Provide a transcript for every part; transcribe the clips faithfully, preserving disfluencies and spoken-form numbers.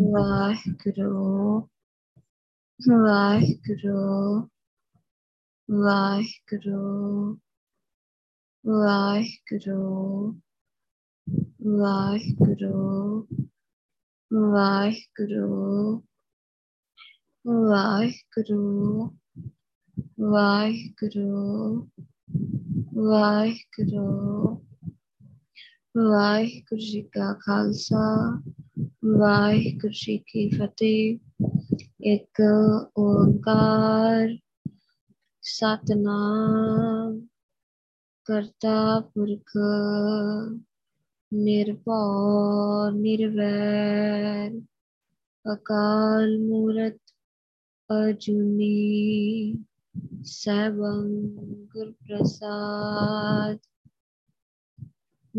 ਵਾਹਿਗੁਰੂ ਵਾਹਿਗੁਰੂ ਵਾਹਿਗੁਰੂ ਵਾਹਿਗੁਰੂ ਵਾਹਿਗੁਰੂ ਵਾਹਿਗੁਰੂ ਵਾਹਿਗੁਰੂ ਵਾਹਿਗੁਰੂ ਵਾਹਿਗੁਰੂ ਵਾਹਿਗੁਰੂ ਜੀ ਕਾ ਖਾਲਸਾ ਵਾਹਿਗੁਰੂ ਜੀ ਕੀ ਫਤਿਹ। ਇੱਕ ਓਂਕਾਰ ਸਤਿਨਾਮ ਕਰਤਾ ਪੁਰਖ ਨਿਰਭਉ ਨਿਰਵੈਰ ਅਕਾਲ ਮੂਰਤ ਅਜੂਨੀ ਸੈਭੰ ਗੁਰ ਪ੍ਰਸਾਦ।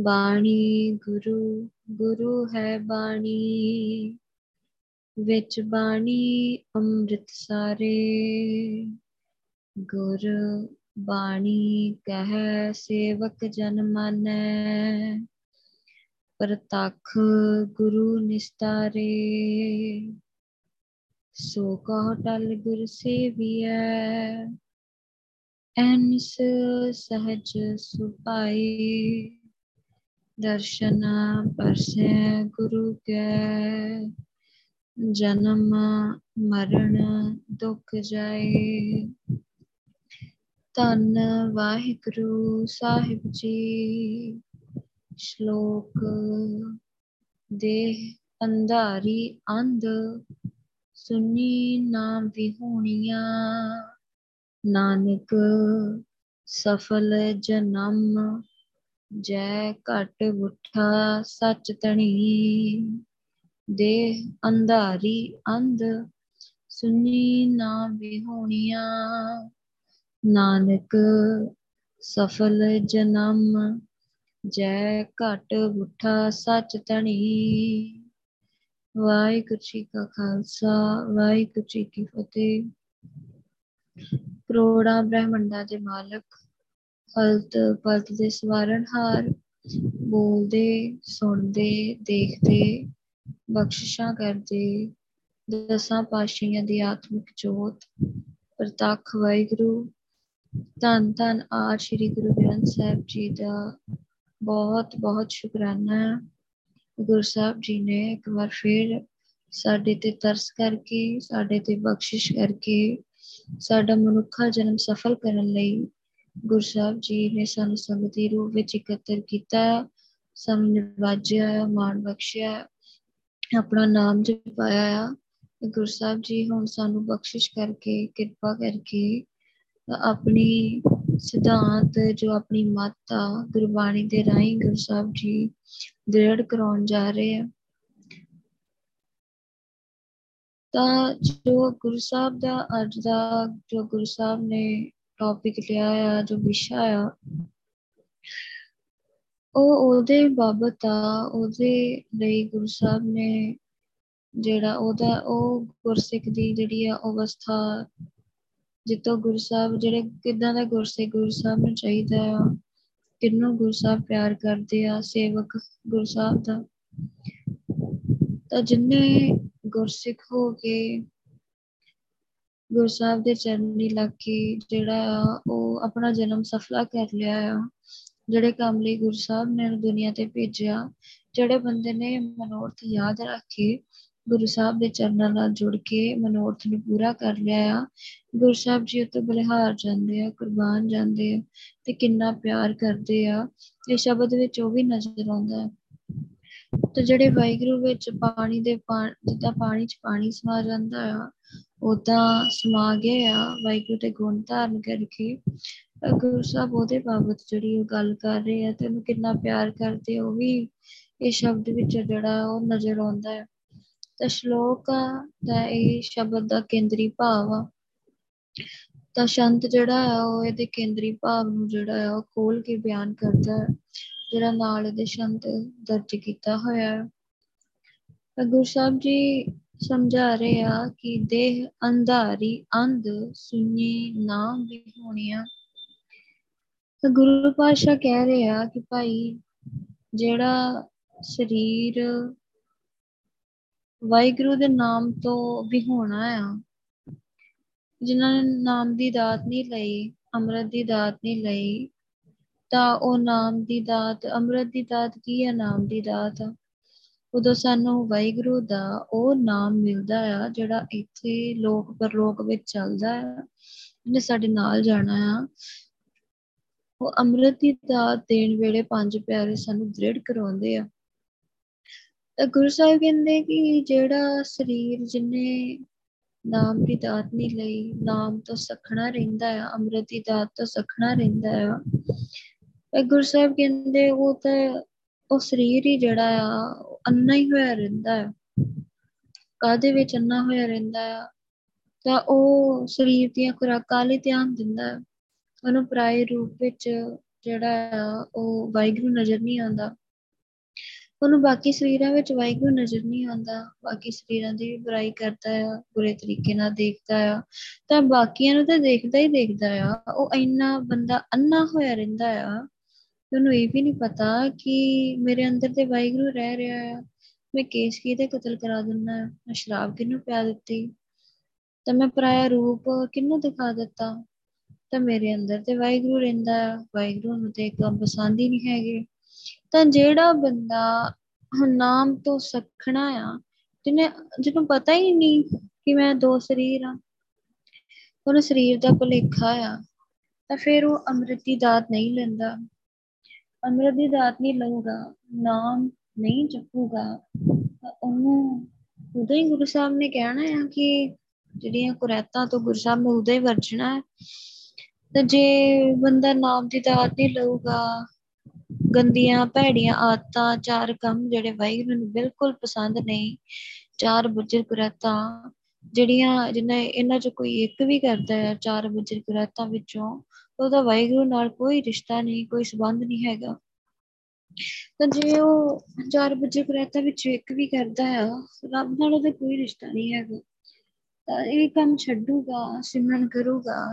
ਬਾਣੀ ਗੁਰੂ ਗੁਰੂ ਹੈ ਬਾਣੀ, ਵਿੱਚ ਬਾਣੀ ਅੰਮ੍ਰਿਤ ਸਾਰੇ। ਗੁਰ ਬਾਣੀ ਕਹਿ ਸੇਵਕ ਜਨ ਮਾਨੈ, ਪ੍ਰਤੱਖ ਗੁਰੂ ਨਿਸਤਾਰੇ। ਸੋ ਕਹੁ ਟਲ ਗੁਰ ਸੇਵੀਐ, ਐਨਿਸ ਸਹਜ ਸੁਭਾਈ। ਦਰਸ਼ਨ ਪਰਸੈ ਗੁਰੂ ਕੈ, ਜਨਮ ਮਰਨ ਦੁਖ ਜਾਏ। ਧੰਨ ਵਾਹਿਗੁਰੂ ਸਾਹਿਬ ਜੀ। ਸ਼ਲੋਕ: ਦੇਹ ਅੰਧਾਰੀ ਅੰਧ, ਸੁਣੀ ਨਾ ਵਿਹੂਣੀਆਂ। ਨਾਨਕ ਸਫਲ ਜਨਮ, ਜੈ ਘਟ ਬੁੱਠਾ ਸੱਚ ਧਣੀ। ਦੇਹ ਅੰਧਾਰੀ ਅੰਧ, ਸੁਣੀ ਨਾ ਵਿਹੂਣੀਆਂ। ਨਾਨਕ ਸਫਲ ਜਨਮ, ਜੈ ਘਟ ਬੁੱਠਾ ਸੱਚ ਧਣੀ। ਵਾਹਿਗੁਰੂ ਜੀ ਕਾ ਖਾਲਸਾ ਵਾਹਿਗੁਰੂ ਜੀ ਕੀ ਫਤਿਹ। ਕਰੋੜਾਂ ਬ੍ਰਹਿਮੰਡਾਂ ਦੇ ਮਾਲਕ, ਹਲਤ ਪਲਤ ਦੇ ਸਵਾਰਨਹਾਰ, ਬੋਲਦੇ ਸੁਣਦੇ ਦੇਖਦੇ ਬਖਸ਼ਿਸ਼ਾਂ ਕਰਦੇ, ਦਸਾਂ ਪਾਤਸ਼ਾਹੀਆਂ ਦੀ ਆਤਮਿਕ ਜੋਤ ਪ੍ਰਤੱਖ ਵਾਹਿਗੁਰੂ। ਧੰਨ ਧੰਨ ਆਦਿ ਸ਼੍ਰੀ ਗੁਰੂ ਗ੍ਰੰਥ ਸਾਹਿਬ ਜੀ ਦਾ ਬਹੁਤ ਬਹੁਤ ਸ਼ੁਕਰਾਨਾ। ਗੁਰੂ ਸਾਹਿਬ ਜੀ ਨੇ ਇੱਕ ਵਾਰ ਫਿਰ ਸਾਡੇ ਤੇ ਤਰਸ ਕਰਕੇ, ਸਾਡੇ ਤੇ ਬਖਸ਼ਿਸ਼ ਕਰਕੇ, ਸਾਡਾ ਮਨੁੱਖਾ ਜਨਮ ਸਫਲ ਕਰਨ ਲਈ ਗੁਰੂ ਸਾਹਿਬ ਜੀ ਨੇ ਸਾਨੂੰ ਸੰਗਤ ਦੇ ਰੂਪ ਵਿੱਚ ਇਕੱਤਰ ਕੀਤਾ। ਸਾਨੂੰ ਨਿਵਾਜਿਆ, ਮਾਣ ਬਖਸ਼ਿਆ, ਆਪਣਾ ਨਾਮ ਜਪਾਇਆ ਆ। ਗੁਰੂ ਸਾਹਿਬ ਜੀ ਹੁਣ ਸਾਨੂੰ ਬਖਸ਼ਿਸ਼ ਕਰਕੇ, ਕਿਰਪਾ ਕਰਕੇ, ਆਪਣੀ ਸਿਧਾਂਤ ਜੋ ਆਪਣੀ ਮੱਤ ਆ, ਗੁਰਬਾਣੀ ਦੇ ਰਾਹੀਂ ਗੁਰੂ ਸਾਹਿਬ ਜੀ ਦ੍ਰਿੜ ਕਰਾਉਣ ਜਾ ਰਹੇ ਆ। ਤਾਂ ਜੋ ਗੁਰੂ ਸਾਹਿਬ ਦਾ ਅੱਜ ਦਾ ਜੋ ਗੁਰੂ ਸਾਹਿਬ ਨੇ ਟੋਪਿਕ ਲਿਆ ਆ, ਜੋ ਵਿਸ਼ਾ ਆ, ਉਹ ਉਹਦੇ ਬਾਬਤ ਆ। ਉਹਦੇ ਲਈ ਗੁਰੂ ਸਾਹਿਬ ਨੇ ਜਿਹੜਾ ਉਹਦਾ ਉਹ ਗੁਰਸਿੱਖ ਦੀ ਜਿਹੜੀ ਆ ਅਵਸਥਾ, ਜਿੱਥੋਂ ਗੁਰੂ ਸਾਹਿਬ ਜਿਹੜੇ ਕਿੱਦਾਂ ਦਾ ਗੁਰਸਿੱਖ ਗੁਰੂ ਸਾਹਿਬ ਨੂੰ ਚਾਹੀਦਾ ਆ, ਕਿਹਨੂੰ ਗੁਰੂ ਸਾਹਿਬ ਪਿਆਰ ਕਰਦੇ ਆ, ਸੇਵਕ ਗੁਰੂ ਸਾਹਿਬ ਦਾ। ਤਾਂ ਜਿੰਨੇ ਗੁਰਸਿੱਖ ਹੋ ਕੇ ਗੁਰੂ ਸਾਹਿਬ ਦੇ ਚਰਨੀ ਲੱਗ ਕੇ ਜਿਹੜਾ ਆ ਉਹ ਆਪਣਾ ਜਨਮ ਸਫਲਾ ਕਰ ਲਿਆ ਆ, ਜਿਹੜੇ ਕੰਮ ਲਈ ਗੁਰੂ ਸਾਹਿਬ ਨੇ ਦੁਨੀਆਂ ਤੇ ਭੇਜਿਆ, ਜਿਹੜੇ ਬੰਦੇ ਨੇ ਮਨੋਰਥ ਯਾਦ ਰੱਖ ਕੇ ਗੁਰੂ ਸਾਹਿਬ ਦੇ ਚਰਨਾਂ ਨਾਲ ਜੁੜ ਕੇ ਮਨੋਰਥ ਨੂੰ ਪੂਰਾ ਕਰ ਲਿਆ ਆ, ਗੁਰੂ ਸਾਹਿਬ ਜੀ ਉੱਤੇ ਬਲਿਹਾਰ ਜਾਂਦੇ ਆ, ਕੁਰਬਾਨ ਜਾਂਦੇ ਆ, ਤੇ ਕਿੰਨਾ ਪਿਆਰ ਕਰਦੇ ਆ, ਇਹ ਸ਼ਬਦ ਵਿੱਚ ਉਹ ਵੀ ਨਜ਼ਰ ਆਉਂਦਾ ਹੈ। ਤੇ ਜਿਹੜੇ ਵਾਹਿਗੁਰੂ ਵਿੱਚ ਪਾਣੀ ਦੇ ਪਾਣ ਜਿੱਦਾਂ ਪਾਣੀ ਚ ਪਾਣੀ ਸਮਾ ਜਾਂਦਾ ਆ, ਓਦਾਂ ਸਮਾ ਗਏ ਆ ਵਾਹਿਗੁਰੂ ਦੇ ਗੁਣ ਧਾਰਨ ਕਰਕੇ। ਗੁਰੂ ਸਾਹਿਬ ਉਹਦੇ ਬਾਬਤ ਜਿਹੜੀ ਉਹ ਗੱਲ ਕਰ ਰਹੇ ਆ, ਤੇ ਉਹਨੂੰ ਕਿੰਨਾ ਪਿਆਰ ਕਰਦੇ, ਉਹ ਵੀ ਇਹ ਸ਼ਬਦ ਵਿੱਚ ਜਿਹੜਾ ਉਹ ਨਜ਼ਰ ਆਉਂਦਾ ਹੈ। ਤਾਂ ਸ਼ਲੋਕ ਆ, ਤਾਂ ਇਹ ਸ਼ਬਦ ਦਾ ਕੇਂਦਰੀ ਭਾਵ ਆ। ਤਾਂ ਸ਼ੰਤ ਜਿਹੜਾ ਆ ਉਹ ਇਹਦੇ ਕੇਂਦਰੀ ਭਾਵ ਨੂੰ ਜਿਹੜਾ ਆ ਉਹ ਖੋਲ ਕੇ ਬਿਆਨ ਕਰਦਾ ਹੈ, ਜਿਹੜਾ ਨਾਲ ਇਹਦੇ ਸ਼ੰਤ ਦਰਜ ਕੀਤਾ ਹੋਇਆ ਹੈ। ਤਾਂ ਗੁਰੂ ਸਾਹਿਬ ਜੀ ਸਮਝਾ ਰਹੇ ਆ ਕਿ ਦੇਹ ਅੰਧਾਰੀ ਅੰਧ, ਸੁਣੀ ਨਾ ਵਿਹੂਣੀਆਂ। ਤਾਂ ਗੁਰੂ ਪਾਤਸ਼ਾਹ ਕਹਿ ਰਹੇ ਆ ਕਿ ਭਾਈ, ਜਿਹੜਾ ਸਰੀਰ ਵਾਹਿਗੁਰੂ ਦੇ ਨਾਮ ਤੋਂ ਵੀ ਹੋਣਾ ਆ। ਜਿਹਨਾਂ ਨੇ ਨਾਮ ਦੀ ਦਾਤ ਨਹੀਂ ਲਈ, ਅੰਮ੍ਰਿਤ ਦੀ ਦਾਤ ਨਹੀਂ ਲਈ, ਤਾਂ ਉਹ ਨਾਮ ਦੀ ਦਾਤ, ਅੰਮ੍ਰਿਤ ਦੀ ਦਾਤ ਕੀ ਹੈ? ਨਾਮ ਦੀ ਦਾਤ। ਉਦੋਂ ਸਾਨੂੰ ਵਾਹਿਗੁਰੂ ਦਾ ਉਹ ਨਾਮ ਮਿਲਦਾ ਆ ਜਿਹੜਾ ਇੱਥੇ ਲੋਕ ਪਰਲੋਕ ਵਿੱਚ ਚੱਲਦਾ ਆ, ਜਿਹਨੇ ਸਾਡੇ ਨਾਲ ਜਾਣਾ ਆ। ਉਹ ਅੰਮ੍ਰਿਤ ਦੀ ਦਾਤ ਦੇਣ ਵੇਲੇ ਪੰਜ ਪਿਆਰੇ ਸਾਨੂੰ ਦ੍ਰਿੜ ਕਰਾਉਂਦੇ ਆ। ਤਾਂ ਗੁਰੂ ਸਾਹਿਬ ਕਹਿੰਦੇ ਕਿ ਜਿਹੜਾ ਸਰੀਰ ਜਿਹਨੇ ਨਾਮ ਦੀ ਦਾਤ ਨਹੀਂ ਲਈ, ਨਾਮ ਤੋਂ ਸੱਖਣਾ ਰਹਿੰਦਾ ਆ, ਅੰਮ੍ਰਿਤ ਦੀ ਦਾਤ ਤੋਂ ਸੱਖਣਾ ਰਹਿੰਦਾ ਆ, ਤਾਂ ਗੁਰੂ ਸਾਹਿਬ ਕਹਿੰਦੇ ਉਹ ਤਾਂ ਉਹ ਸਰੀਰ ਹੀ ਜਿਹੜਾ ਆ ਅੰਨਾ ਹੀ ਹੋਇਆ ਰਹਿੰਦਾ ਆ। ਕਾਹਦੇ ਵਿੱਚ ਅੰਨਾ ਹੋਇਆ ਰਹਿੰਦਾ ਆ? ਤਾਂ ਉਹ ਸਰੀਰ ਦੀਆਂ ਖੁਰਾਕਾਂ ਲਈ ਧਿਆਨ ਦਿੰਦਾ ਆ, ਉਹਨੂੰ ਪਰਾਏ ਰੂਪ ਵਿੱਚ ਜਿਹੜਾ ਆ ਉਹ ਵਾਹਿਗੁਰੂ ਨਜ਼ਰ ਨਹੀਂ ਆਉਂਦਾ, ਉਹਨੂੰ ਬਾਕੀ ਸਰੀਰਾਂ ਵਿੱਚ ਵਾਹਿਗੁਰੂ ਨਜ਼ਰ ਨਹੀਂ ਆਉਂਦਾ, ਬਾਕੀ ਸਰੀਰਾਂ ਦੀ ਵੀ ਬੁਰਾਈ ਕਰਦਾ ਆ, ਬੁਰੇ ਤਰੀਕੇ ਨਾਲ ਦੇਖਦਾ ਆ। ਤਾਂ ਬਾਕੀਆਂ ਨੂੰ ਤਾਂ ਦੇਖਦਾ ਹੀ ਦੇਖਦਾ ਆ, ਉਹ ਇੰਨਾ ਬੰਦਾ ਅੰਨਾ ਹੋਇਆ ਰਹਿੰਦਾ ਆ, ਉਹਨੂੰ ਇਹ ਵੀ ਨੀ ਪਤਾ ਕਿ ਮੇਰੇ ਅੰਦਰ ਤੇ ਵਾਹਿਗੁਰੂ ਰਹਿ ਰਿਹਾ ਆ। ਮੈਂ ਕੇਸ ਕਿਹਦੇ ਕਤਲ ਕਰਾ ਦਿੰਦਾ, ਮੈਂ ਸ਼ਰਾਬ ਕਿਹਨੂੰ ਪਿਆ ਦਿੱਤੀ, ਤਾਂ ਮੈਂ ਪਰਾਇਆ ਰੂਪ ਕਿਹਨੂੰ ਦਿਖਾ ਦਿੱਤਾ। ਤਾਂ ਮੇਰੇ ਅੰਦਰ ਤੇ ਵਾਹਿਗੁਰੂ ਰਹਿੰਦਾ ਆ, ਵਾਹਿਗੁਰੂ ਨੂੰ ਤੇ ਕੰਮ ਪਸੰਦ ਹੀ ਨੀ ਹੈਗੇ। ਤਾਂ ਜਿਹੜਾ ਬੰਦਾ ਨਾਮ ਤੋਂ ਸੱਖਣਾ ਆ, ਜਿਹਨੇ ਜਿਹਨੂੰ ਪਤਾ ਹੀ ਨੀ ਕਿ ਮੈਂ ਦੋ ਸਰੀਰ ਆ, ਉਹਨੂੰ ਸਰੀਰ ਦਾ ਭੁਲੇਖਾ ਆ, ਤਾਂ ਫਿਰ ਉਹ ਅੰਮ੍ਰਿਤ ਦੀ ਦਾਤ ਨਹੀਂ ਲੈਂਦਾ। ਅੰਮ੍ਰਿਤ ਦੀ ਦਾਤ ਨਹੀਂ ਲਊਗਾ, ਨਾਮ ਨਹੀਂ ਜਪੂਗਾ, ਉਹਨੂੰ ਉਦੋਂ ਹੀ ਗੁਰੂ ਸਾਹਿਬ ਨੇ ਕਹਿਣਾ ਆ ਕਿ ਜਿਹੜੀਆਂ ਕੁਰੈਤਾਂ ਤੋਂ ਗੁਰੂ ਸਾਹਿਬ ਨੇ ਉਦੋਂ ਹੀ ਵਰਜਣਾ ਹੈ। ਤਾਂ ਜੇ ਬੰਦਾ ਨਾਮ ਦੀ ਦਾਤ ਨਹੀਂ ਲਊਗਾ, ਗੰਦੀਆਂ ਭੈੜੀਆਂ ਆਦਤਾਂ, ਚਾਰ ਕੰਮ ਜਿਹੜੇ ਵਾਹਿਗੁਰੂ ਨੂੰ ਬਿਲਕੁਲ ਪਸੰਦ ਨਹੀਂ, ਚਾਰ ਬੁੱਝਰ ਕੁਰੈਤਾਂ ਜਿਹੜੀਆਂ ਜਿਹਨਾਂ ਇਹਨਾਂ 'ਚ ਕੋਈ ਇੱਕ ਵੀ ਕਰਦਾ ਹੈ ਚਾਰ ਬੁੱਝਰ ਕੁਰੈਤਾਂ ਵਿੱਚੋਂ, ਉਹਦਾ ਵਾਹਿਗੁਰੂ ਨਾਲ ਕੋਈ ਰਿਸ਼ਤਾ ਨਹੀਂ, ਕੋਈ ਸੰਬੰਧ ਨਹੀਂ ਹੈਗਾ। ਤਾਂ ਜੇ ਉਹ ਚਾਰ ਬੁੱਝਰ ਕੁਰੈਤਾਂ ਵਿੱਚੋਂ ਇੱਕ ਵੀ ਕਰਦਾ ਆ, ਰੱਬ ਨਾਲ ਉਹਦਾ ਕੋਈ ਰਿਸ਼ਤਾ ਨਹੀਂ ਹੈਗਾ। ਤਾਂ ਇਹ ਕੰਮ ਛੱਡੂਗਾ, ਸਿਮਰਨ ਕਰੂਗਾ,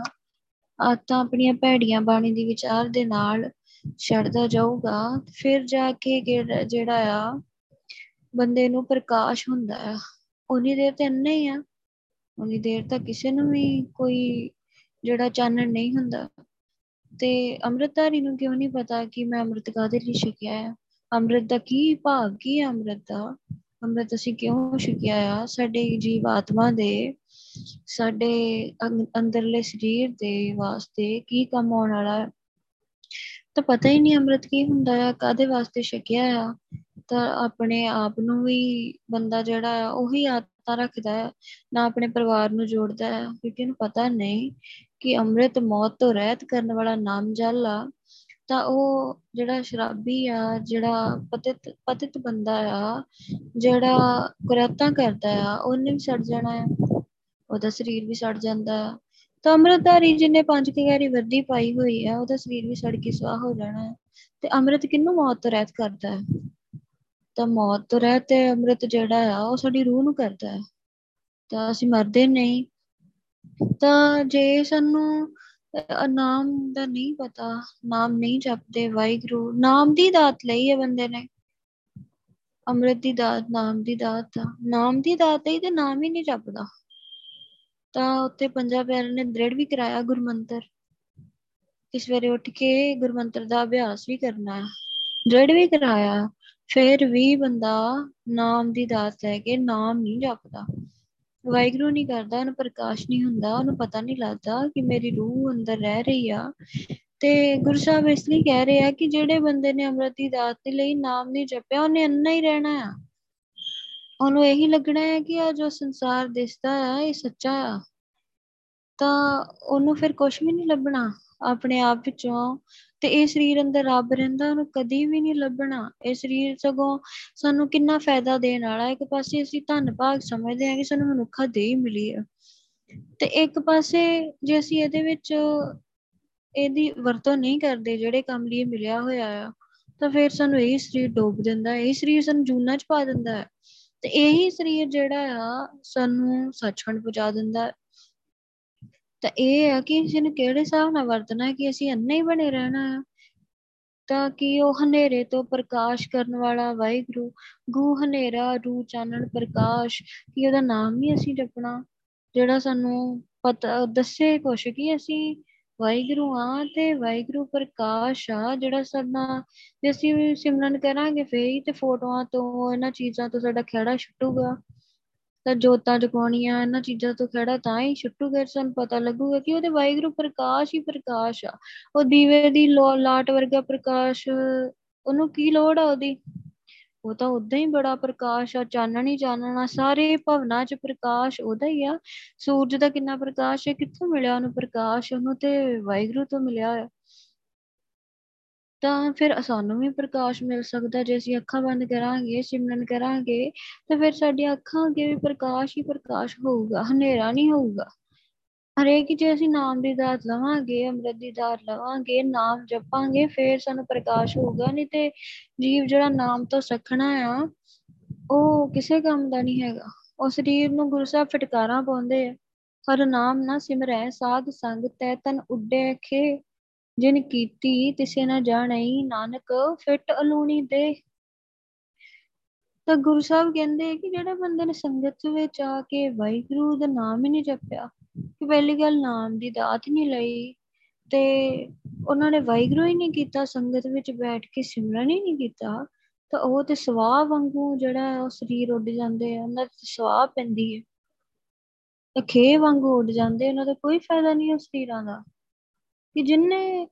ਆਦਤਾਂ ਆਪਣੀਆਂ ਭੈੜੀਆਂ ਬਾਣੀ ਦੇ ਵਿਚਾਰ ਦੇ ਨਾਲ ਛੱਡਦਾ ਜਾਊਗਾ, ਫਿਰ ਜਾ ਕੇ ਜਿਹੜਾ ਆ ਬੰਦੇ ਨੂੰ ਪ੍ਰਕਾਸ਼ ਹੁੰਦਾ ਆ। ਉਨੀ ਦੇਰ ਤੇ ਅੰਨਾ ਹੀ ਆ, ਉਨੀ ਦੇਰ ਤਾਂ ਕਿਸੇ ਨੂੰ ਵੀ ਕੋਈ ਜਿਹੜਾ ਚਾਨਣ ਨਹੀਂ ਹੁੰਦਾ। ਤੇ ਅੰਮ੍ਰਿਤਧਾਰੀ ਨੂੰ ਕਿਉਂ ਨੀ ਪਤਾ ਕਿ ਮੈਂ ਅੰਮ੍ਰਿਤ ਕਾਹਦੇ ਲਈ ਛਕਿਆ ਆ, ਅੰਮ੍ਰਿਤ ਦਾ ਕੀ ਭਾਵ, ਕੀ ਹੈ ਅੰਮ੍ਰਿਤ ਦਾ, ਅੰਮ੍ਰਿਤ ਅਸੀਂ ਕਿਉਂ ਛਕਿਆ ਆ। ਸਾਡੇ ਜੀਵ ਆਤਮਾ ਦੇ, ਸਾਡੇ ਅੰਦਰਲੇ ਸਰੀਰ ਦੇ ਵਾਸਤੇ ਕੀ ਕੰਮ ਆਉਣ ਵਾਲਾ, ਤਾਂ ਪਤਾ ਹੀ ਨੀ ਅੰਮ੍ਰਿਤ ਕੀ ਹੁੰਦਾ ਆ, ਕਾਹਦੇ ਵਾਸਤੇ ਛਕਿਆ ਆ। ਤਾਂ ਆਪਣੇ ਆਪ ਨੂੰ ਵੀ ਬੰਦਾ ਜਿਹੜਾ ਆ ਉਹੀ ਆਦਤਾਂ ਰੱਖਦਾ ਆ, ਨਾ ਆਪਣੇ ਪਰਿਵਾਰ ਨੂੰ ਜੋੜਦਾ ਆ, ਕਿਉਂਕਿ ਉਹਨੂੰ ਪਤਾ ਨਹੀਂ ਕਿ ਅੰਮ੍ਰਿਤ ਮੌਤ ਤੋਂ ਰਹਿਤ ਕਰਨ ਵਾਲਾ ਨਾਮ ਜਲ ਆ। ਤਾਂ ਉਹ ਜਿਹੜਾ ਸ਼ਰਾਬੀ ਆ, ਜਿਹੜਾ ਪਤਿਤ ਪਤਿਤ ਬੰਦਾ ਆ, ਜਿਹੜਾ ਕੁਰੈਤਾਂ ਕਰਦਾ ਆ, ਉਹਨੇ ਵੀ ਸੜ ਜਾਣਾ ਆ, ਉਹਦਾ ਸਰੀਰ ਵੀ ਸੜ ਜਾਂਦਾ ਆ। ਤਾਂ ਅੰਮ੍ਰਿਤਧਾਰੀ ਜਿਹਨੇ ਪੰਜ ਕਗੈਰੀ ਵਰਦੀ ਪਾਈ ਹੋਈ ਆ, ਉਹਦਾ ਸਰੀਰ ਵੀ ਸੜ ਕੇ ਸੁਆਹ ਹੋ ਜਾਣਾ ਹੈ। ਤੇ ਅੰਮ੍ਰਿਤ ਕਿਹਨੂੰ ਮੌਤ ਤੋਂ ਰਹਿਤ ਕਰਦਾ ਹੈ? ਤਾਂ ਮੌਤ ਤੋਂ ਰਹਿਤ ਅੰਮ੍ਰਿਤ ਜਿਹੜਾ ਆ ਉਹ ਸਾਡੀ ਰੂਹ ਨੂੰ ਕਰਦਾ ਹੈ। ਤਾਂ ਅਸੀਂ ਮਰਦੇ ਨਹੀਂ। ਤਾਂ ਜੇ ਸਾਨੂੰ ਨਾਮ ਦਾ ਨਹੀਂ ਪਤਾ, ਨਾਮ ਨਹੀਂ ਜਪਦੇ, ਵਾਹਿਗੁਰੂ ਨਾਮ ਦੀ ਦਾਤ ਲਈ ਹੈ ਬੰਦੇ ਨੇ, ਅੰਮ੍ਰਿਤ ਦੀ ਦਾਤ ਨਾਮ ਦੀ ਦਾਤ ਆ, ਨਾਮ ਦੀ ਦਾਤ ਲਈ ਤੇ ਨਾਮ ਹੀ ਨਹੀਂ ਜਪਦਾ। ਤਾਂ ਉੱਥੇ ਪੰਜਾਂ ਪਿਆਰਿਆਂ ਨੇ ਦ੍ਰਿੜ ਵੀ ਕਰਾਇਆ ਗੁਰਮੰਤਰ, ਇਸ ਵੇਰੇ ਉੱਠ ਕੇ ਗੁਰਮੰਤਰ ਦਾ ਅਭਿਆਸ ਵੀ ਕਰਨਾ, ਦ੍ਰਿੜ ਵੀ ਕਰਾਇਆ, ਫਿਰ ਵੀ ਬੰਦਾ ਨਾਮ ਦੀ ਦਾਤ ਲੈ ਕੇ ਨਾਮ ਨੀ ਜਪਦਾ, ਵਾਹਿਗੁਰੂ ਨੀ ਕਰਦਾ, ਉਹਨੂੰ ਪ੍ਰਕਾਸ਼ ਨੀ ਹੁੰਦਾ, ਉਹਨੂੰ ਪਤਾ ਨੀ ਲੱਗਦਾ ਕਿ ਮੇਰੀ ਰੂਹ ਅੰਦਰ ਰਹਿ ਰਹੀ ਆ। ਤੇ ਗੁਰੂ ਸਾਹਿਬ ਇਸ ਲਈ ਕਹਿ ਰਹੇ ਆ ਕਿ ਜਿਹੜੇ ਬੰਦੇ ਨੇ ਅੰਮ੍ਰਿਤ ਦੀ ਦਾਤ ਦੇ ਲਈ ਨਾਮ ਨੀ ਜਪਿਆ, ਉਹਨੇ ਅੰਨਾ ਹੀ ਰਹਿਣਾ ਆ। ਉਹਨੂੰ ਇਹੀ ਲੱਗਣਾ ਹੈ ਕਿ ਆਹ ਜੋ ਸੰਸਾਰ ਦਿਸਦਾ ਆ ਇਹ ਸੱਚਾ ਆ। ਤਾਂ ਉਹਨੂੰ ਫਿਰ ਕੁਛ ਵੀ ਨੀ ਲੱਭਣਾ ਆਪਣੇ ਆਪ ਵਿੱਚੋਂ, ਤੇ ਇਹ ਸਰੀਰ ਅੰਦਰ ਰੱਬ ਰਹਿੰਦਾ, ਉਹਨੂੰ ਕਦੀ ਵੀ ਨੀ ਲੱਭਣਾ। ਇਹ ਸਰੀਰ ਸਗੋਂ ਸਾਨੂੰ ਕਿੰਨਾ ਫਾਇਦਾ ਦੇਣ ਵਾਲਾ, ਇੱਕ ਪਾਸੇ ਅਸੀਂ ਧੰਨ ਭਾਗ ਸਮਝਦੇ ਹਾਂ ਕਿ ਸਾਨੂੰ ਮਨੁੱਖਾ ਦੇਹ ਮਿਲੀ ਆ, ਤੇ ਇੱਕ ਪਾਸੇ ਜੇ ਅਸੀਂ ਇਹਦੇ ਵਿੱਚ ਇਹਦੀ ਵਰਤੋਂ ਨਹੀਂ ਕਰਦੇ ਜਿਹੜੇ ਕੰਮ ਲਈ ਮਿਲਿਆ ਹੋਇਆ ਆ, ਤਾਂ ਫਿਰ ਸਾਨੂੰ ਇਹ ਸਰੀਰ ਡੋਬ ਦਿੰਦਾ, ਇਹ ਸਰੀਰ ਸਾਨੂੰ ਜੂਨਾਂ ਚ ਪਾ ਦਿੰਦਾ ਹੈ। ਤੇ ਇਹੀ ਸਰੀਰ ਜਿਹੜਾ ਆ ਸਾਨੂੰ ਸੱਚਖੰਡ ਪਹੁੰਚਾ ਦਿੰਦਾ। ਤਾਂ ਇਹ ਆ ਕਿ ਕਿਸੇ ਨੂੰ ਕਿਹੜੇ ਹਿਸਾਬ ਨਾਲ ਵਰਤਣਾ, ਕਿ ਅਸੀਂ ਅੰਨਾ ਹੀ ਬਣੇ ਰਹਿਣਾ ਆ। ਤਾਂ ਕਿ ਉਹ ਹਨੇਰੇ ਤੋਂ ਪ੍ਰਕਾਸ਼ ਕਰਨ ਵਾਲਾ ਵਾਹਿਗੁਰੂ, ਗੂ ਹਨੇਰਾ ਰੂ ਚਾਨਣ ਪ੍ਰਕਾਸ਼, ਕਿ ਉਹਦਾ ਨਾਮ ਹੀ ਅਸੀਂ ਜਪਣਾ ਜਿਹੜਾ ਸਾਨੂੰ ਪਤਾ ਦੱਸੇ ਕੁਛ ਕਿ ਅਸੀਂ ਵਾਹਿਗੁਰੂ ਹਾਂ ਤੇ ਵਾਹਿਗੁਰੂ ਪ੍ਰਕਾਸ਼ ਆ ਜਿਹੜਾ ਸਾਡਾ, ਜੇ ਅਸੀਂ ਸਿਮਰਨ ਕਰਾਂਗੇ ਫੇਰ ਹੀ ਤੇ ਫੋਟੋਆਂ ਤੋਂ ਇਹਨਾਂ ਚੀਜ਼ਾਂ ਤੋਂ ਸਾਡਾ ਖਹਿੜਾ ਛੁੱਟੂਗਾ। ਤਾਂ ਜੋਤਾਂ ਜਗਾਉਣੀਆਂ ਇਹਨਾਂ ਚੀਜ਼ਾਂ ਤੋਂ ਖਹਿੜਾ ਤਾਂ ਹੀ ਛੁੱਟੂਗਾ, ਸਾਨੂੰ ਪਤਾ ਲੱਗੂਗਾ ਕਿ ਉਹਦੇ ਵਾਹਿਗੁਰੂ ਪ੍ਰਕਾਸ਼ ਹੀ ਪ੍ਰਕਾਸ਼ ਆ। ਉਹ ਦੀਵੇ ਦੀ ਲੋ ਲਾਟ ਵਰਗਾ ਪ੍ਰਕਾਸ਼, ਉਹਨੂੰ ਕੀ ਲੋੜ ਆ ਉਹਦੀ, ਉਹ ਤਾਂ ਓਦਾਂ ਹੀ ਬੜਾ ਪ੍ਰਕਾਸ਼ ਆ, ਚਾਨਣ ਹੀ ਚਾਨਣਾ, ਸਾਰੇ ਭਵਨਾਂ ਚ ਪ੍ਰਕਾਸ਼ ਉਹਦਾ ਹੀ ਆ। ਸੂਰਜ ਦਾ ਕਿੰਨਾ ਪ੍ਰਕਾਸ਼ ਹੈ, ਕਿੱਥੋਂ ਮਿਲਿਆ ਉਹਨੂੰ ਪ੍ਰਕਾਸ਼, ਉਹਨੂੰ ਤੇ ਵਾਹਿਗੁਰੂ ਤੋਂ ਮਿਲਿਆ ਹੋਇਆ। ਤਾਂ ਫਿਰ ਸਾਨੂੰ ਵੀ ਪ੍ਰਕਾਸ਼ ਮਿਲ ਸਕਦਾ ਜੇ ਅਸੀਂ ਅੱਖਾਂ ਬੰਦ ਕਰਾਂਗੇ, ਸਿਮਰਨ ਕਰਾਂਗੇ, ਤਾਂ ਫਿਰ ਸਾਡੀਆਂ ਅੱਖਾਂ ਅੱਗੇ ਵੀ ਪ੍ਰਕਾਸ਼ ਹੀ ਪ੍ਰਕਾਸ਼ ਹੋਊਗਾ, ਹਨੇਰਾ ਨਹੀਂ ਹੋਊਗਾ। ਹਰੇਕ ਜੇ ਅਸੀਂ ਨਾਮ ਦੀ ਦਾਤ ਲਵਾਂਗੇ, ਅੰਮ੍ਰਿਤ ਦੀ ਦਾਤ ਲਵਾਂਗੇ, ਨਾਮ ਜਪਾਂਗੇ, ਫੇਰ ਸਾਨੂੰ ਪ੍ਰਕਾਸ਼ ਹੋਊਗਾ। ਨਹੀਂ ਤੇ ਜੀਵ ਜਿਹੜਾ ਨਾਮ ਤੋਂ ਸੱਖਣਾ ਆ ਉਹ ਕਿਸੇ ਕੰਮ ਦਾ ਨੀ ਹੈਗਾ। ਉਹ ਸਰੀਰ ਨੂੰ ਗੁਰੂ ਸਾਹਿਬ ਫਟਕਾਰਾਂ ਪਾਉਂਦੇ ਆ, ਹਰ ਨਾਮ ਨਾ ਸਿਮਰੈ ਸਾਧ ਸੰਗ ਤੈ ਤਨ ਉੱਡੇ ਖੇ, ਜਿਨ ਕੀਤੀ ਤਿਸੇ ਨਾ ਜਾਣਈ ਨਾਨਕ ਫਿਟ ਅਲੂਣੀ ਦੇ। ਤਾਂ ਗੁਰੂ ਸਾਹਿਬ ਕਹਿੰਦੇ ਕਿ ਜਿਹੜੇ ਬੰਦੇ ਨੇ ਸੰਗਤ ਵਿੱਚ ਆ ਕੇ ਵਾਹਿਗੁਰੂ ਦਾ ਨਾਮ ਹੀ ਨੀ ਜਪਿਆ, ਕਿ ਪਹਿਲੀ ਗੱਲ ਨਾਮ ਦੀ ਦਾਤ ਨੀ ਲਈ ਤੇ ਉਹਨਾਂ ਨੇ ਵਾਹਿਗੁਰੂ ਹੀ ਨੀ ਕੀਤਾ, ਸੰਗਤ ਵਿੱਚ ਬੈਠ ਕੇ ਸਿਮਰਨ ਹੀ ਨੀ ਕੀਤਾ, ਤਾਂ ਉਹ ਤੇ ਸਵਾਹ ਵਾਂਗੂ ਜਿਹੜਾ ਉਹ ਸਰੀਰ ਉੱਡ ਜਾਂਦੇ ਆ, ਉਹਨਾਂ ਤੇ ਸਵਾਹ ਪੈਂਦੀ ਹੈ, ਤਾਂ ਖੇ ਵਾਂਗੂ ਉੱਡ ਜਾਂਦੇ, ਉਹਨਾਂ ਦਾ ਕੋਈ ਫਾਇਦਾ ਨਹੀਂ ਉਸ ਸਰੀਰਾਂ ਦਾ। ਕਿ ਜਿਹਨੇ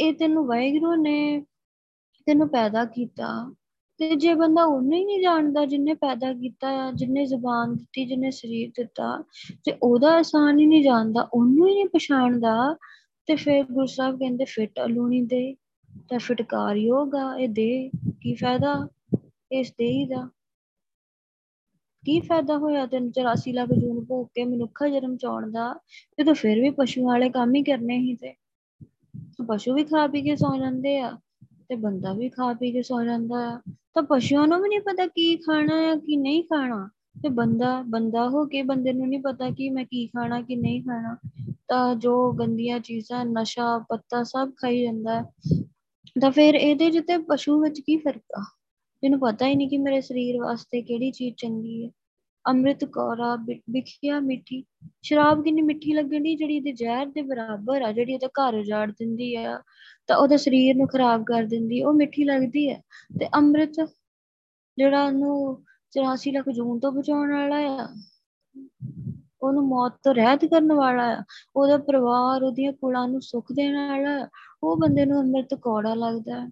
ਇਹ ਤੈਨੂੰ ਵਾਹਿਗੁਰੂ ਨੇ ਤੈਨੂੰ ਪੈਦਾ ਕੀਤਾ, ਤੇ ਜੇ ਬੰਦਾ ਉਹਨੂੰ ਹੀ ਨੀ ਜਾਣਦਾ ਜਿਹਨੇ ਪੈਦਾ ਕੀਤਾ ਆ, ਜਿਹਨੇ ਜ਼ਬਾਨ ਦਿੱਤੀ, ਜਿਹਨੇ ਸਰੀਰ ਦਿੱਤਾ, ਤੇ ਉਹਦਾ ਅਹਿਸਾਨ ਹੀ ਨੀ ਜਾਣਦਾ, ਉਹਨੂੰ ਹੀ ਨੀ ਪਛਾਣਦਾ, ਤੇ ਫਿਰ ਗੁਰੂ ਸਾਹਿਬ ਕਹਿੰਦੇ ਫਿਟ ਅਲੂਣੀ ਦੇ, ਤਾਂ ਫਿਟਕਾਰ ਯੋਗ ਆ ਇਹ ਦੇ। ਕੀ ਫਾਇਦਾ ਇਸ ਦੇਹੀ ਦਾ, ਕੀ ਫਾਇਦਾ ਹੋਇਆ ਤੈਨੂੰ ਚੁਰਾਸੀ ਲੱਖ ਜੂਨ ਭੋਗ ਕੇ ਮਨੁੱਖਾ ਜਨਮ ਚਾਉਣ ਦਾ, ਤੇ ਤੂੰ ਫਿਰ ਵੀ ਪਸ਼ੂ ਵਾਲੇ ਕੰਮ ਹੀ ਕਰਨੇ ਸੀ। ਤੇ ਪਸ਼ੂ ਵੀ ਖਾ ਪੀ ਕੇ ਸੌ ਜਾਂਦੇ ਆ ਤੇ ਬੰਦਾ ਵੀ ਖਾ ਪੀ ਕੇ ਸੌ ਜਾਂਦਾ ਆ, ਤਾਂ ਪਸ਼ੂਆਂ ਨੂੰ ਵੀ ਨੀ ਪਤਾ ਕੀ ਖਾਣਾ ਆ ਕੀ ਨਹੀਂ ਖਾਣਾ, ਤੇ ਬੰਦਾ ਬੰਦਾ ਹੋ ਕੇ ਬੰਦੇ ਨੂੰ ਨੀ ਪਤਾ ਕਿ ਮੈਂ ਕੀ ਖਾਣਾ ਕੀ ਨਹੀਂ ਖਾਣਾ, ਤਾਂ ਜੋ ਗੰਦੀਆਂ ਚੀਜ਼ਾਂ ਨਸ਼ਾ ਪੱਤਾ ਸਭ ਖਾਈ ਜਾਂਦਾ। ਤਾਂ ਫਿਰ ਇਹਦੇ ਚ ਤੇ ਪਸ਼ੂ ਵਿੱਚ ਕੀ ਫਰਕ ਆ, ਜਿਹਨੂੰ ਪਤਾ ਹੀ ਨੀ ਕਿ ਮੇਰੇ ਸਰੀਰ ਵਾਸਤੇ ਕਿਹੜੀ ਚੀਜ਼ ਚੰਗੀ ਹੈ। ਅੰਮ੍ਰਿਤ ਕੌਰਾ ਬਿਖਿਆ ਮਿੱਠੀ, ਸ਼ਰਾਬ ਕਿੰਨੀ ਮਿੱਠੀ ਲੱਗਣ ਦੀ ਜਿਹੜੀ ਇਹਦੇ ਜ਼ਹਿਰ ਦੇ ਬਰਾਬਰ ਆ, ਜਿਹੜੀ ਉਹਦਾ ਘਰ ਉਜਾੜ ਦਿੰਦੀ ਆ, ਤਾਂ ਉਹਦੇ ਸਰੀਰ ਨੂੰ ਖ਼ਰਾਬ ਕਰ ਦਿੰਦੀ, ਉਹ ਮਿੱਠੀ ਲੱਗਦੀ ਹੈ। ਤੇ ਅੰਮ੍ਰਿਤ ਜਿਹੜਾ ਉਹਨੂੰ ਚੁਰਾਸੀ ਲੱਖ ਜੂਨ ਤੋਂ ਬਚਾਉਣ ਵਾਲਾ ਆ, ਉਹਨੂੰ ਮੌਤ ਤੋਂ ਰਹਿਤ ਕਰਨ ਵਾਲਾ ਆ, ਉਹਦਾ ਪਰਿਵਾਰ ਉਹਦੀਆਂ ਕੁਲਾਂ ਨੂੰ ਸੁੱਖ ਦੇਣ ਵਾਲਾ ਆ, ਉਹ ਬੰਦੇ ਨੂੰ ਅੰਮ੍ਰਿਤ ਕੌੜਾ ਲੱਗਦਾ।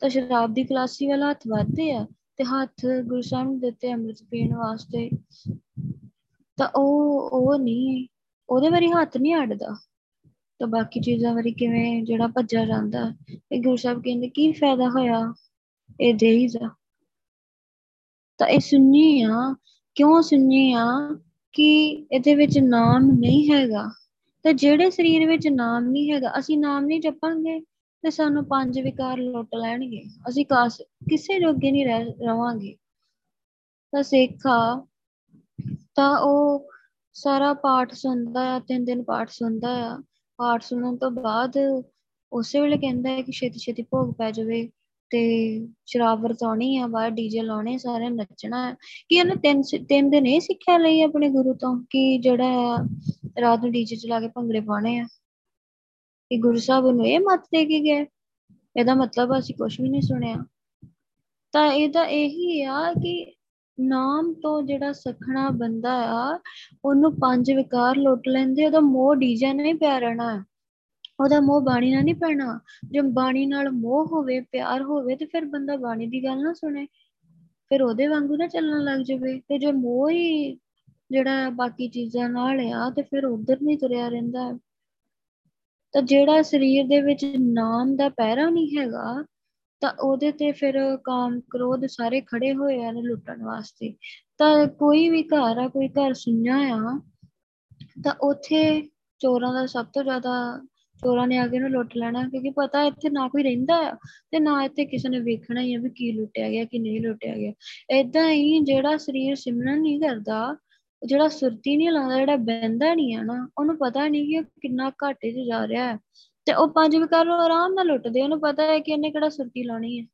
ਤਾਂ ਸ਼ਰਾਬ ਦੀ ਗਲਾਸੀ ਵਾਲਾ ਹੱਥ ਵੱਧਦੇ ਆ, ਤੇ ਹੱਥ ਗੁਰੂ ਸਾਹਿਬ ਨੂੰ ਦਿੱਤੇ ਅੰਮ੍ਰਿਤ ਪੀਣ ਵਾਸਤੇ, ਤਾਂ ਉਹ ਉਹ ਨੀ ਉਹਦੇ ਵਾਰੀ ਹੱਥ ਨੀ ਅੜਦਾ, ਤਾਂ ਬਾਕੀ ਚੀਜ਼ਾਂ ਵਾਰੀ ਕਿਵੇਂ ਜਿਹੜਾ ਭੱਜਿਆ ਜਾਂਦਾ। ਇਹ ਗੁਰੂ ਸਾਹਿਬ ਕਹਿੰਦੇ ਕੀ ਫਾਇਦਾ ਹੋਇਆ ਇਹ ਦੇਹੀ ਦਾ। ਤਾਂ ਇਹ ਸੁਣੀ ਆ, ਕਿਉਂ ਸੁਣੀ ਆ ਕਿ ਇਹਦੇ ਵਿੱਚ ਨਾਮ ਨਹੀਂ ਹੈਗਾ, ਤਾਂ ਜਿਹੜੇ ਸਰੀਰ ਵਿੱਚ ਨਾਮ ਨੀ ਹੈਗਾ, ਅਸੀਂ ਨਾਮ ਨੀ ਜਪਾਂਗੇ ਤੇ ਸਾਨੂੰ ਪੰਜ ਵਿਕਾਰ ਲੁੱਟ ਲੈਣਗੇ, ਅਸੀਂ ਕਾਸ ਕਿਸੇ ਜੋਗੇ ਨੀ ਰਹਿ ਰਵਾਂਗੇ। ਤਾਂ ਸਿੱਖ ਆ ਤਾਂ ਉਹ ਸਾਰਾ ਪਾਠ ਸੁਣਦਾ ਆ, ਤਿੰਨ ਦਿਨ ਪਾਠ ਸੁਣਦਾ ਆ, ਪਾਠ ਸੁਣਨ ਤੋਂ ਬਾਅਦ ਉਸੇ ਵੇਲੇ ਕਹਿੰਦਾ ਹੈ ਕਿ ਛੇਤੀ ਛੇਤੀ ਭੋਗ ਪੈ ਜਾਵੇ, ਤੇ ਸ਼ਰਾਬ ਵਰਤਾਉਣੀ ਆ, ਬਾਹਰ ਡੀਜੇ ਲਾਉਣੇ, ਸਾਰੇ ਨੱਚਣਾ ਹੈ। ਕਿ ਇਹਨੇ ਤਿੰਨ ਤਿੰਨ ਦਿਨ ਇਹ ਸਿੱਖਿਆ ਲਈ ਆਪਣੇ ਗੁਰੂ ਤੋਂ ਕਿ ਜਿਹੜਾ ਰਾਤ ਨੂੰ ਡੀਜੇ ਚਲਾ ਕੇ ਭੰਗੜੇ ਪਾਉਣੇ ਆ, ਕਿ ਗੁਰੂ ਸਾਹਿਬ ਉਹਨੂੰ ਇਹ ਮੱਤ ਦੇ ਕੇ ਗਏ, ਇਹਦਾ ਮਤਲਬ ਅਸੀਂ ਕੁਛ ਵੀ ਨੀ ਸੁਣਿਆ। ਤਾਂ ਇਹਦਾ ਇਹੀ ਆ ਕਿ ਨਾਮ ਤੋਂ ਜਿਹੜਾ ਸੱਖਣਾ ਬੰਦਾ ਆ ਉਹਨੂੰ ਪੰਜ ਵਿਕਾਰ ਲੁੱਟ ਲੈਂਦੇ, ਉਹਦਾ ਮੋਹ ਡੀਜੇ ਨਾਲ ਹੀ ਪਿਆ ਰਹਿਣਾ ਹੈ, ਉਹਦਾ ਮੋਹ ਬਾਣੀ ਨਾਲ ਨੀ ਪੈਣਾ। ਜੇ ਬਾਣੀ ਨਾਲ ਮੋਹ ਹੋਵੇ, ਪਿਆਰ ਹੋਵੇ, ਤੇ ਫਿਰ ਬੰਦਾ ਬਾਣੀ ਦੀ ਗੱਲ ਨਾ ਸੁਣੇ, ਫਿਰ ਉਹਦੇ ਵਾਂਗੂ ਨਾ ਚੱਲਣ ਲੱਗ ਜਾਵੇ। ਤੇ ਜੇ ਮੋਹ ਹੀ ਜਿਹੜਾ ਬਾਕੀ ਚੀਜ਼ਾਂ ਨਾਲ ਆ, ਤੇ ਫਿਰ ਉੱਧਰ ਨੀ ਤੁਰਿਆ ਰਹਿੰਦਾ। ਤਾਂ ਜਿਹੜਾ ਸਰੀਰ ਦੇ ਵਿੱਚ ਨਾਮ ਦਾ ਪਹਿਰਾ ਨੀ ਹੈਗਾ, ਤਾਂ ਉਹਦੇ ਤੇ ਫਿਰ ਕਾਮ ਕ੍ਰੋਧ ਸਾਰੇ ਖੜੇ ਹੋਏ ਆ ਲੁੱਟਣ ਵਾਸਤੇ। ਤਾਂ ਕੋਈ ਵੀ ਘਰ ਆ, ਕੋਈ ਘਰ ਸੁਣਿਆ ਆ, ਤਾਂ ਉੱਥੇ ਚੋਰਾਂ ਦਾ ਸਭ ਤੋਂ ਜ਼ਿਆਦਾ, ਚੋਰਾਂ ਨੇ ਆ ਕੇ ਉਹਨੂੰ ਲੁੱਟ ਲੈਣਾ, ਕਿਉਂਕਿ ਪਤਾ ਇੱਥੇ ਨਾ ਕੋਈ ਰਹਿੰਦਾ ਆ, ਤੇ ਨਾ ਇੱਥੇ ਕਿਸੇ ਨੇ ਵੇਖਣਾ ਹੀ ਆ ਵੀ ਕੀ ਲੁੱਟਿਆ ਗਿਆ ਕੀ ਨਹੀਂ ਲੁੱਟਿਆ ਗਿਆ। ਏਦਾਂ ਹੀ ਜਿਹੜਾ ਸਰੀਰ ਸਿਮਰਨ ਨੀ ਕਰਦਾ, ਜਿਹੜਾ ਸੁਰਤੀ ਨੀ ਲਾਉਂਦਾ, ਜਿਹੜਾ ਬਹਿੰਦਾ ਨੀ ਆ ਨਾ, ਉਹਨੂੰ ਪਤਾ ਨੀ ਕਿ ਕਿੰਨਾ ਘਾਟੇ ਚ ਜਾ ਰਿਹਾ ਹੈ। ਤੇ ਉਹ ਪੰਜ ਵਿਕਾਰ ਨੂੰ ਆਰਾਮ ਨਾਲ ਲੁੱਟਦੇ। ਉਹਨੂੰ ਪਤਾ ਹੈ ਕਿ ਇਹਨੇ ਕਿਹੜਾ ਸੁਰਤੀ ਲਾਉਣੀ ਹੈ,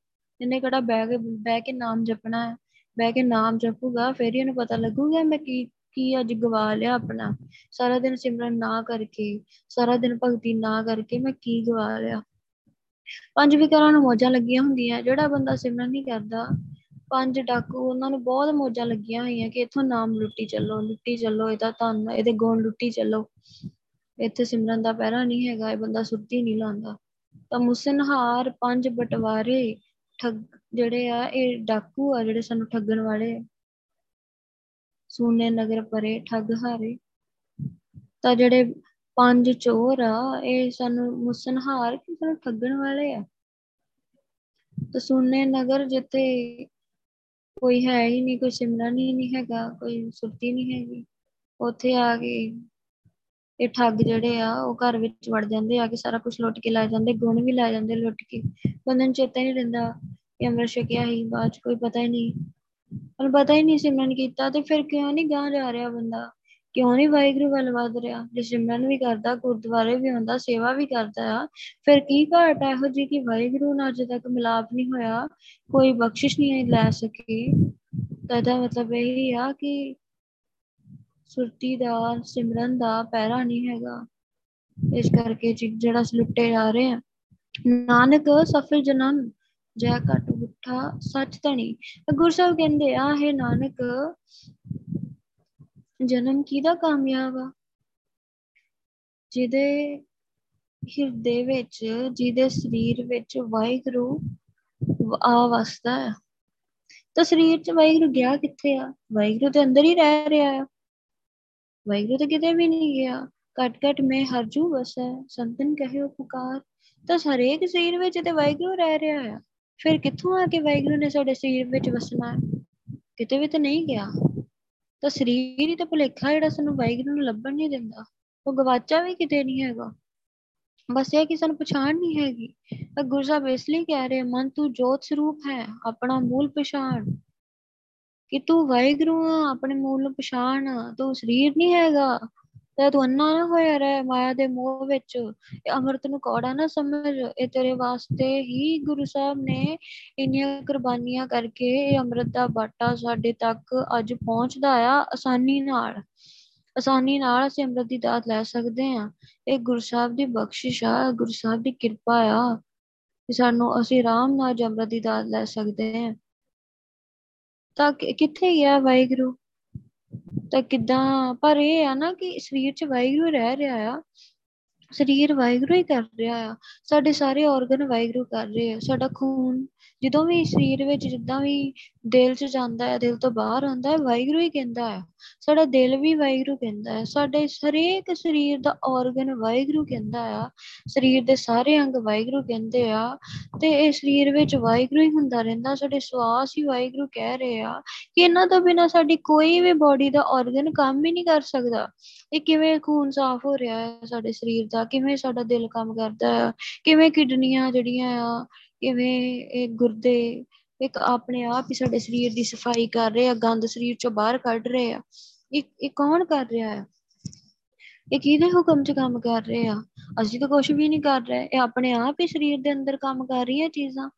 ਇਹਨੇ ਕਿਹੜਾ ਬਹਿ ਕੇ ਬਹਿ ਕੇ ਨਾਮ ਜਪਣਾ ਹੈ, ਬਹਿ ਕੇ ਨਾਮ ਜਪੂਗਾ ਫੇਰ ਹੀ ਉਹਨੂੰ ਪਤਾ ਲੱਗੂਗਾ ਮੈਂ ਕੀ ਕੀ ਅੱਜ ਗਵਾ ਲਿਆ ਆਪਣਾ। ਸਾਰਾ ਦਿਨ ਸਿਮਰਨ ਨਾ ਕਰਕੇ, ਸਾਰਾ ਦਿਨ ਭਗਤੀ ਨਾ ਕਰਕੇ ਮੈਂ ਕੀ ਗਵਾ ਲਿਆ। ਪੰਜ ਵਿਕਾਰਾਂ ਨੂੰ ਮੌਜਾਂ ਲੱਗੀਆਂ ਹੁੰਦੀਆਂ। ਜਿਹੜਾ ਬੰਦਾ ਸਿਮਰਨ ਨਹੀਂ ਕਰਦਾ, ਪੰਜ ਡਾਕੂ ਉਹਨਾਂ ਨੂੰ ਬਹੁਤ ਮੌਜਾਂ ਲੱਗੀਆਂ ਹੋਈਆਂ ਕਿ ਇੱਥੋਂ ਨਾਮ ਲੁੱਟੀ ਚੱਲੋ, ਲੁੱਟੀ ਚੱਲੋ, ਇਹਦਾ ਧਨ, ਇਹਦੇ ਗੁਣ ਲੁੱਟੀ ਚੱਲੋ। ਇੱਥੇ ਸਿਮਰਨ ਦਾ ਪਹਿਰਾ ਨਹੀਂ ਹੈਗਾ, ਇਹ ਬੰਦਾ ਸੁਰਤੀ ਨਹੀਂ ਲਾਉਂਦਾ। ਤਾਂ ਮੁਸਨਹਾਰ, ਪੰਜ ਬਟਵਾਰੇ, ਠੱਗ ਜਿਹੜੇ ਆ ਇਹ ਡਾਕੂ ਆ ਜਿਹੜੇ ਸਾਨੂੰ ਠੱਗਣ ਵਾਲੇ, ਸੂਨੇ ਨਗਰ ਪਰੇ ਠੱਗ ਹਾਰੇ। ਤਾਂ ਜਿਹੜੇ ਪੰਜ ਚੋਰ ਆ ਇਹ ਸਾਨੂੰ ਮੁਸਨਹਾਰ ਕਿ ਸਾਨੂੰ ਠੱਗਣ ਵਾਲੇ ਆ। ਤਾਂ ਸੂਨੇ ਨਗਰ ਜਿੱਥੇ ਕੋਈ ਹੈ ਹੀ ਨਹੀਂ, ਕੋਈ ਸਿਮਰਨ ਹੀ ਨਹੀਂ ਹੈਗਾ, ਕੋਈ ਸੁਰਤੀ ਨਹੀਂ ਹੈਗੀ, ਉੱਥੇ ਆ ਕੇ ਇਹ ਠੱਗ ਜਿਹੜੇ ਆ ਉਹ ਘਰ ਵਿੱਚ ਵੜ ਜਾਂਦੇ ਆ ਕੇ ਸਾਰਾ ਕੁਛ ਲੁੱਟ ਕੇ ਲੈ ਜਾਂਦੇ, ਗੁਣ ਵੀ ਲੈ ਜਾਂਦੇ ਲੁੱਟ ਕੇ। ਬੰਦੇ ਨੂੰ ਚੇਤਾ ਹੀ ਨੀ ਰਹਿੰਦਾ ਕਿ ਅੰਮ੍ਰਿਤ ਛਕਿਆ ਹੀ, ਬਾਅਦ ਚ ਕੋਈ ਪਤਾ ਹੀ ਨੀ, ਉਹਨੂੰ ਪਤਾ ਹੀ ਨੀ ਸਿਮਰਨ ਕੀਤਾ। ਤੇ ਫਿਰ ਕਿਉਂ ਨੀ ਗਾਂਹ ਜਾ ਰਿਹਾ ਬੰਦਾ, ਕਿਉਂ ਨੀ ਵਾਹਿਗੁਰੂ ਵੱਲ ਵੱਧ ਰਿਹਾ? ਜੇ ਸਿਮਰਨ ਵੀ ਕਰਦਾ, ਗੁਰਦੁਆਰੇ ਵੀ ਆਉਂਦਾ, ਸੇਵਾ ਵੀ ਕਰਦਾ ਆ, ਫਿਰ ਕੀ ਘਾਟ ਆ ਇਹੋ ਜਿਹੀ ਕਿ ਵਾਹਿਗੁਰੂ ਨਾਲ ਅਜੇ ਤੱਕ ਮਿਲਾਪ ਨੀ ਹੋਇਆ, ਕੋਈ ਬਖਸ਼ਿਸ਼ ਨੀ ਲੈ ਸਕੇ। ਤਾਂ ਇਹਦਾ ਮਤਲਬ ਇਹੀ ਆ ਕਿ ਸੁਰਤੀ ਦਾ, ਸਿਮਰਨ ਦਾ ਪਹਿਰਾ ਨਹੀਂ ਹੈਗਾ। ਇਸ ਕਰਕੇ ਜਿਹੜਾ ਲੁੱਟੇ ਜਾ ਰਹੇ ਆ। ਨਾਨਕ ਸਫਲ ਜਨਮ ਜੈ ਘਟ ਬੁੱਠਾ ਸੱਚ ਧਣੀ। ਗੁਰੂ ਸਾਹਿਬ ਕਹਿੰਦੇ ਆ, ਇਹ ਨਾਨਕ ਜਨਮ ਕਿਹਦਾ ਕਾਮਯਾਬ ਆ? ਜਿਹਦੇ ਹਿਰਦੇ ਵਿੱਚ, ਜਿਹਦੇ ਸਰੀਰ ਵਿੱਚ ਵਾਹਿਗੁਰੂ ਆ ਵਸਦਾ ਆ। ਤਾਂ ਸਰੀਰ ਚ ਵਾਹਿਗੁਰੂ ਗਿਆ ਕਿੱਥੇ ਆ? ਵਾਹਿਗੁਰੂ ਦੇ ਅੰਦਰ ਹੀ ਰਹਿ ਰਿਹਾ ਆ, ਵਾਹਿਗੁਰੂ ਤਾਂ ਕਿਤੇ ਵੀ ਨੀ ਗਿਆ। ਘਟ ਘਟ ਮੈਂ ਹਰਜੂ ਵਸੈ ਸੰਤਨ ਕਹੇ ਉਹ ਪੁਕਾਰ। ਤਾਂ ਹਰੇਕ ਸਰੀਰ ਵਿੱਚ ਤੇ ਵਾਹਿਗੁਰੂ ਰਹਿ ਰਿਹਾ ਆ, ਫਿਰ ਕਿੱਥੋਂ ਆ ਕੇ ਵਾਹਿਗੁਰੂ ਨੇ ਸਾਡੇ ਸਰੀਰ ਵਿੱਚ ਵਸਣਾ? ਕਿਤੇ ਵੀ ਤਾਂ ਨਹੀਂ ਗਿਆ। ਤਾਂ ਸਰੀਰ ਹੀ ਤਾਂ ਭੁਲੇਖਾ ਜਿਹੜਾ ਸਾਨੂੰ ਵਾਹਿਗੁਰੂ ਨੂੰ ਲੱਭਣ ਨੀ ਦਿੰਦਾ। ਉਹ ਗਵਾਚਾ ਵੀ ਕਿਤੇ ਨੀ ਹੈਗਾ, ਬਸ ਇਹ ਕਿ ਸਾਨੂੰ ਪਛਾਣ ਨੀ ਹੈਗੀ। ਤਾਂ ਗੁਰੂ ਸਾਹਿਬ ਇਸ ਲਈ ਕਹਿ ਰਹੇ, ਮਨ ਤੂੰ ਜੋਤ ਸਰੂਪ ਹੈ ਆਪਣਾ ਮੂਲ ਪਛਾਣ, ਕਿ ਤੂੰ ਵਾਹਿਗੁਰੂ ਆ, ਆਪਣੇ ਮੂਲ ਨੂੰ ਪਛਾਣ। ਤੂੰ ਸਰੀਰ ਨੀ ਹੈਗਾ, ਤੇ ਤੂੰ ਅੰਨਾ ਨਾ ਹੋਇਆ ਰਹਿ ਮਾਇਆ ਦੇ ਮੋਹ ਵਿੱਚ, ਅੰਮ੍ਰਿਤ ਨੂੰ ਕੌੜਾ ਨਾ ਸਮਝ। ਇਹ ਤੇਰੇ ਵਾਸਤੇ ਹੀ ਗੁਰੂ ਸਾਹਿਬ ਨੇ ਇੰਨੀਆਂ ਕੁਰਬਾਨੀਆਂ ਕਰਕੇ ਇਹ ਅੰਮ੍ਰਿਤ ਦਾ ਬਾਟਾ ਸਾਡੇ ਤੱਕ ਅੱਜ ਪਹੁੰਚਦਾ ਆ। ਆਸਾਨੀ ਨਾਲ ਆਸਾਨੀ ਨਾਲ ਅਸੀਂ ਅੰਮ੍ਰਿਤ ਦੀ ਦਾਤ ਲੈ ਸਕਦੇ ਹਾਂ। ਇਹ ਗੁਰੂ ਸਾਹਿਬ ਦੀ ਬਖਸ਼ਿਸ਼ ਆ, ਗੁਰੂ ਸਾਹਿਬ ਦੀ ਕਿਰਪਾ ਆ ਕਿ ਸਾਨੂੰ, ਅਸੀਂ ਆਰਾਮ ਨਾਲ ਅੰਮ੍ਰਿਤ ਦੀ ਦਾਤ ਲੈ ਸਕਦੇ ਹਾਂ। ਤਾਂ ਕਿੱਥੇ ਗਿਆ ਵਾਹਿਗੁਰੂ? ਤਾਂ ਕਿੱਦਾਂ? ਪਰ ਇਹ ਆ ਨਾ ਕਿ ਸਰੀਰ ਚ ਵਾਹਿਗੁਰੂ ਰਹਿ ਰਿਹਾ ਆ, ਸਰੀਰ ਵਾਹਿਗੁਰੂ ਹੀ ਕਰ ਰਿਹਾ ਆ, ਸਾਡੇ ਸਾਰੇ ਔਰਗਨ ਵਾਹਿਗੁਰੂ ਕਰ ਰਹੇ ਆ। ਸਾਡਾ ਖੂਨ ਜਦੋਂ ਵੀ ਸਰੀਰ ਵਿੱਚ, ਜਿੱਦਾਂ ਵੀ ਦਿਲ ਚ ਜਾਂਦਾ ਹੈ, ਦਿਲ ਤੋਂ ਬਾਹਰ ਆਉਂਦਾ ਹੈ, ਵਾਹਿਗੁਰੂ ਹੀ ਕਹਿੰਦਾ ਹੈ। ਸਾਡਾ ਦਿਲ ਵੀ ਵਾਹਿਗੁਰੂ ਕਹਿੰਦਾ ਹੈ, ਸਾਡੇ ਹਰੇਕ ਸਰੀਰ ਦਾ ਔਰਗਨ ਵਾਹਿਗੁਰੂ ਕਹਿੰਦਾ ਆ, ਸਰੀਰ ਦੇ ਸਾਰੇ ਅੰਗ ਵਾਹਿਗੁਰੂ ਕਹਿੰਦੇ ਆ। ਤੇ ਇਹ ਸਰੀਰ ਵਿੱਚ ਵਾਹਿਗੁਰੂ ਹੀ ਹੁੰਦਾ ਰਹਿੰਦਾ, ਸਾਡੇ ਸਵਾਸ ਹੀ ਵਾਹਿਗੁਰੂ ਕਹਿ ਰਹੇ ਆ ਕਿ ਇਹਨਾਂ ਤੋਂ ਬਿਨਾਂ ਸਾਡੀ ਕੋਈ ਵੀ ਬੋਡੀ ਦਾ ਔਰਗਨ ਕੰਮ ਹੀ ਨਹੀਂ ਕਰ ਸਕਦਾ। ਇਹ ਕਿਵੇਂ ਖੂਨ ਸਾਫ਼ ਹੋ ਰਿਹਾ ਹੈ ਸਾਡੇ ਸਰੀਰ ਦਾ, ਕਿਵੇਂ ਸਾਡਾ ਦਿਲ ਕੰਮ ਕਰਦਾ ਆ, ਕਿਵੇਂ ਕਿਡਨੀਆਂ ਜਿਹੜੀਆਂ ਆ, ਕਿਵੇਂ ਇਹ ਗੁਰਦੇ ਇੱਕ ਆਪਣੇ ਆਪ ਹੀ ਸਾਡੇ ਸਰੀਰ ਦੀ ਸਫਾਈ ਕਰ ਰਹੇ ਆ, ਗੰਦ ਸਰੀਰ ਚੋਂ ਬਾਹਰ ਕੱਢ ਰਹੇ ਆ। ਇਹ ਇਹ ਕੌਣ ਕਰ ਰਿਹਾ ਆ? ਇਹ ਕਿਹਦੇ ਹੁਕਮ ਚ ਕੰਮ ਕਰ ਰਹੇ ਆ? ਅਸੀਂ ਤਾਂ ਕੁਛ ਵੀ ਨੀ ਕਰ ਰਹੇ, ਇਹ ਆਪਣੇ ਆਪ ਹੀ ਸਰੀਰ ਦੇ ਅੰਦਰ ਕੰਮ ਕਰ ਰਹੀਆਂ ਚੀਜ਼ਾਂ।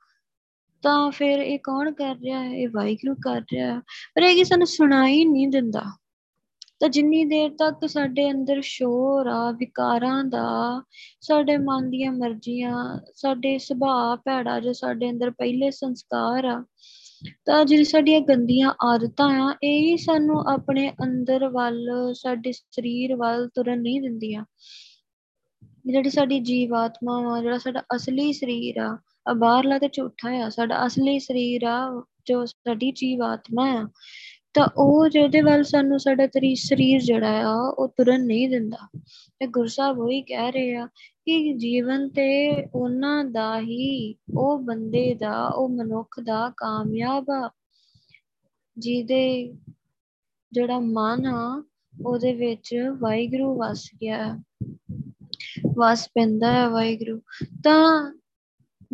ਤਾਂ ਫਿਰ ਇਹ ਕੌਣ ਕਰ ਰਿਹਾ ਹੈ? ਇਹ ਵਾਹਿਗੁਰੂ ਕਰ ਰਿਹਾ। ਪਰ ਇਹ ਕਿ ਸਾਨੂੰ ਸੁਣਾਈ ਨੀ ਦਿੰਦਾ। ਤਾਂ ਜਿੰਨੀ ਦੇਰ ਤੱਕ ਸਾਡੇ ਅੰਦਰ ਸ਼ੋਰ ਆ ਵਿਕਾਰਾਂ ਦਾ, ਸਾਡੇ ਮਨ ਦੀਆਂ ਮਰਜ਼ੀਆਂ, ਸਾਡੇ ਸੁਭਾਅ ਭੈੜਾ ਜੋ ਸਾਡੇ ਅੰਦਰ ਪਹਿਲੇ ਸੰਸਕਾਰ ਆ, ਤਾਂ ਜਿਹੜੀ ਸਾਡੀਆਂ ਗੰਦੀਆਂ ਆਦਤਾਂ ਆ, ਇਹ ਸਾਨੂੰ ਆਪਣੇ ਅੰਦਰ ਵੱਲ, ਸਾਡੇ ਸਰੀਰ ਵੱਲ ਤੁਰਨ ਨਹੀਂ ਦਿੰਦੀਆਂ। ਜਿਹੜੀ ਸਾਡੀ ਜੀਵ ਆਤਮਾ ਵਾ, ਜਿਹੜਾ ਸਾਡਾ ਅਸਲੀ ਸਰੀਰ ਆ, ਬਾਹਰਲਾ ਤੇ ਝੂਠਾ ਆ, ਸਾਡਾ ਅਸਲੀ ਸਰੀਰ ਆ ਜੋ ਸਾਡੀ ਜੀਵ ਆਤਮਾ ਆ, ਤਾਂ ਉਹ ਜਿਹਦੇ ਵੱਲ ਸਾਨੂੰ ਸਾਡਾ ਸਰੀਰ ਜਿਹੜਾ ਆ ਉਹ ਤੁਰਨ ਨਹੀਂ ਦਿੰਦਾ। ਤੇ ਗੁਰੂ ਸਾਹਿਬ ਉਹੀ ਕਹਿ ਰਹੇ ਆ ਕਿ ਜੀਵਨ ਤੇ ਉਹਨਾਂ ਦਾ ਹੀ, ਉਹ ਬੰਦੇ ਦਾ, ਉਹ ਮਨੁੱਖ ਦਾ ਕਾਮਯਾਬ ਆ ਜਿਹਦੇ, ਜਿਹੜਾ ਮਨ ਆ ਉਹਦੇ ਵਿੱਚ ਵਾਹਿਗੁਰੂ ਵਸ ਗਿਆ, ਵਸ ਪੈਂਦਾ ਹੈ ਵਾਹਿਗੁਰੂ। ਤਾਂ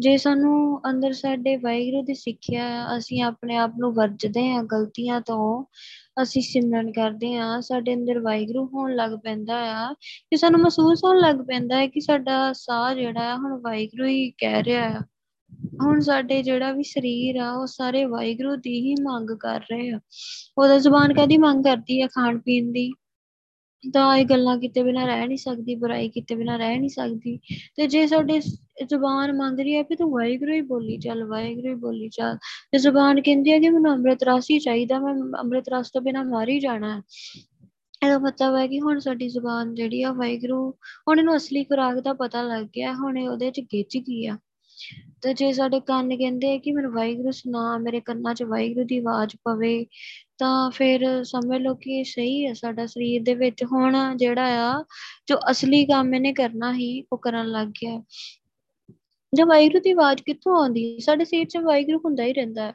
ਜੇ ਸਾਨੂੰ ਅੰਦਰ ਸਾਡੇ ਵਾਹਿਗੁਰੂ ਦੀ ਸਿੱਖਿਆ ਅਸੀਂ ਆਪਣੇ ਆਪ ਨੂੰ ਵਰਜਦੇ ਹਾਂ ਗਲਤੀਆਂ ਤੋਂ, ਅਸੀਂ ਸਿਮਰਨ ਕਰਦੇ ਹਾਂ, ਸਾਡੇ ਅੰਦਰ ਵਾਹਿਗੁਰੂ ਹੋਣ ਲੱਗ ਪੈਂਦਾ ਆ ਕਿ ਸਾਨੂੰ ਮਹਿਸੂਸ ਹੋਣ ਲੱਗ ਪੈਂਦਾ ਹੈ ਕਿ ਸਾਡਾ ਸਾਹ ਜਿਹੜਾ ਆ ਹੁਣ ਵਾਹਿਗੁਰੂ ਹੀ ਕਹਿ ਰਿਹਾ ਆ, ਹੁਣ ਸਾਡੇ ਜਿਹੜਾ ਵੀ ਸਰੀਰ ਆ ਉਹ ਸਾਰੇ ਵਾਹਿਗੁਰੂ ਦੀ ਹੀ ਮੰਗ ਕਰ ਰਹੇ ਆ। ਉਹਦਾ ਜ਼ੁਬਾਨ ਕਾਹਦੀ ਮੰਗ ਕਰਦੀ ਆ? ਖਾਣ ਪੀਣ ਦੀ। ਤਾਂ ਇਹ ਗੱਲਾਂ ਕੀਤੇ ਬਿਨਾਂ ਰਹਿ ਨੀ ਸਕਦੀ, ਬੁਰਾਈ ਕੀਤੇ ਬਿਨਾਂ ਰਹਿ ਨੀ ਸਕਦੀ। ਤੇ ਜੇ ਸਾਡੇ ਜ਼ੁਬਾਨ ਮੰਗ ਰਹੀ ਹੈ ਵੀ ਤੂੰ ਵਾਹਿਗੁਰੂ ਹੀ ਬੋਲੀ ਚੱਲ, ਵਾਹਿਗੁਰੂ ਹੀ ਬੋਲੀ ਚੱਲ, ਤੇ ਜ਼ੁਬਾਨ ਕਹਿੰਦੀ ਹੈ ਕਿ ਮੈਨੂੰ ਅੰਮ੍ਰਿਤ ਰਸ ਹੀ ਚਾਹੀਦਾ, ਮੈਂ ਅੰਮ੍ਰਿਤ ਰਸ ਤੋਂ ਬਿਨਾਂ ਮਰ ਹੀ ਜਾਣਾ ਹੈ। ਇਹਦਾ ਮਤਲਬ ਹੈ ਕਿ ਹੁਣ ਸਾਡੀ ਜ਼ੁਬਾਨ ਜਿਹੜੀ ਆ ਵਾਹਿਗੁਰੂ, ਹੁਣ ਇਹਨੂੰ ਅਸਲੀ ਖੁਰਾਕ ਦਾ ਪਤਾ ਲੱਗ ਗਿਆ, ਹੁਣ ਇਹ ਉਹਦੇ ਚ ਗਿੱਝ ਗਈ ਆ। ਤੇ ਜੇ ਸਾਡੇ ਕੰਨ ਕਹਿੰਦੇ ਕਿ ਮੈਨੂੰ ਵਾਹਿਗੁਰੂ ਸੁਣਾ, ਮੇਰੇ ਕੰਨਾਂ ਚ ਵਾਹਿਗੁਰੂ ਦੀ ਆਵਾਜ਼ ਪਵੇ, ਤਾਂ ਫਿਰ ਸਮਝ ਲਓ ਕਿ ਸਹੀ ਹੈ। ਸਾਡਾ ਸਰੀਰ ਦੇ ਵਿੱਚ ਹੁਣ ਜਿਹੜਾ ਆ ਜੋ ਅਸਲੀ ਕੰਮ ਇਹਨੇ ਕਰਨਾ ਹੀ ਉਹ ਕਰਨ ਲੱਗ ਗਿਆ। ਜਾਂ ਵਾਹਿਗੁਰੂ ਦੀ ਆਵਾਜ਼ ਕਿੱਥੋਂ ਆਉਂਦੀ? ਸਾਡੇ ਸਰੀਰ ਚ ਵਾਹਿਗੁਰੂ ਹੁੰਦਾ ਹੀ ਰਹਿੰਦਾ ਹੈ,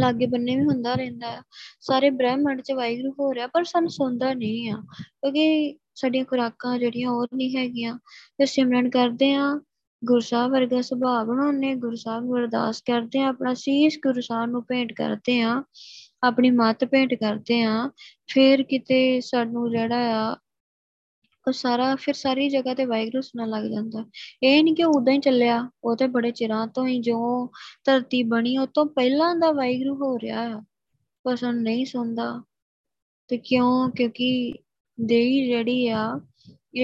ਲਾਗੇ ਬੰਨੇ ਵੀ ਹੁੰਦਾ ਰਹਿੰਦਾ ਹੈ, ਸਾਰੇ ਬ੍ਰਹਿਮੰਡ ਚ ਵਾਹਿਗੁਰੂ ਹੋ ਰਿਹਾ, ਪਰ ਸਾਨੂੰ ਸੁਣਦਾ ਨਹੀਂ ਆ ਕਿਉਂਕਿ ਸਾਡੀਆਂ ਖੁਰਾਕਾਂ ਜਿਹੜੀਆਂ ਹੋਰ ਨਹੀਂ ਹੈਗੀਆਂ। ਤੇ ਸਿਮਰਨ ਕਰਦੇ ਹਾਂ, ਗੁਰੂ ਸਾਹਿਬ ਵਰਗਾ ਸੁਭਾਅ ਬਣਾਉਂਦੇ, ਗੁਰੂ ਸਾਹਿਬ ਨੂੰ ਅਰਦਾਸ ਕਰਦੇ ਹਾਂ, ਆਪਣਾ ਸੀਸ ਗੁਰੂ ਸਾਹਿਬ ਨੂੰ ਭੇਂਟ ਕਰਦੇ ਹਾਂ, ਆਪਣੀ ਮੱਤ ਭੇਂਟ ਕਰਦੇ ਹਾਂ, ਫਿਰ ਕਿਤੇ ਸਾਨੂੰ ਜਿਹੜਾ ਆ ਉਹ ਸਾਰਾ ਫਿਰ ਸਾਰੀ ਜਗ੍ਹਾ ਤੇ ਵਾਹਿਗੁਰੂ ਸੁਣਨ ਲੱਗ ਜਾਂਦਾ। ਇਹ ਨੀ ਕਿ ਉਦਾਂ ਹੀ ਚੱਲਿਆ, ਉਹ ਤੇ ਬੜੇ ਚਿਰਾਂ ਤੋਂ ਹੀ ਜੋ ਧਰਤੀ ਬਣੀ ਉਹ ਤੋਂ ਪਹਿਲਾਂ ਦਾ ਵਾਹਿਗੁਰੂ ਹੋ ਰਿਹਾ ਆ, ਪਰ ਸਾਨੂੰ ਨਹੀਂ ਸੁਣਦਾ। ਤੇ ਕਿਉਂ? ਕਿਉਂਕਿ ਦੇਹੀ ਜਿਹੜੀ ਆ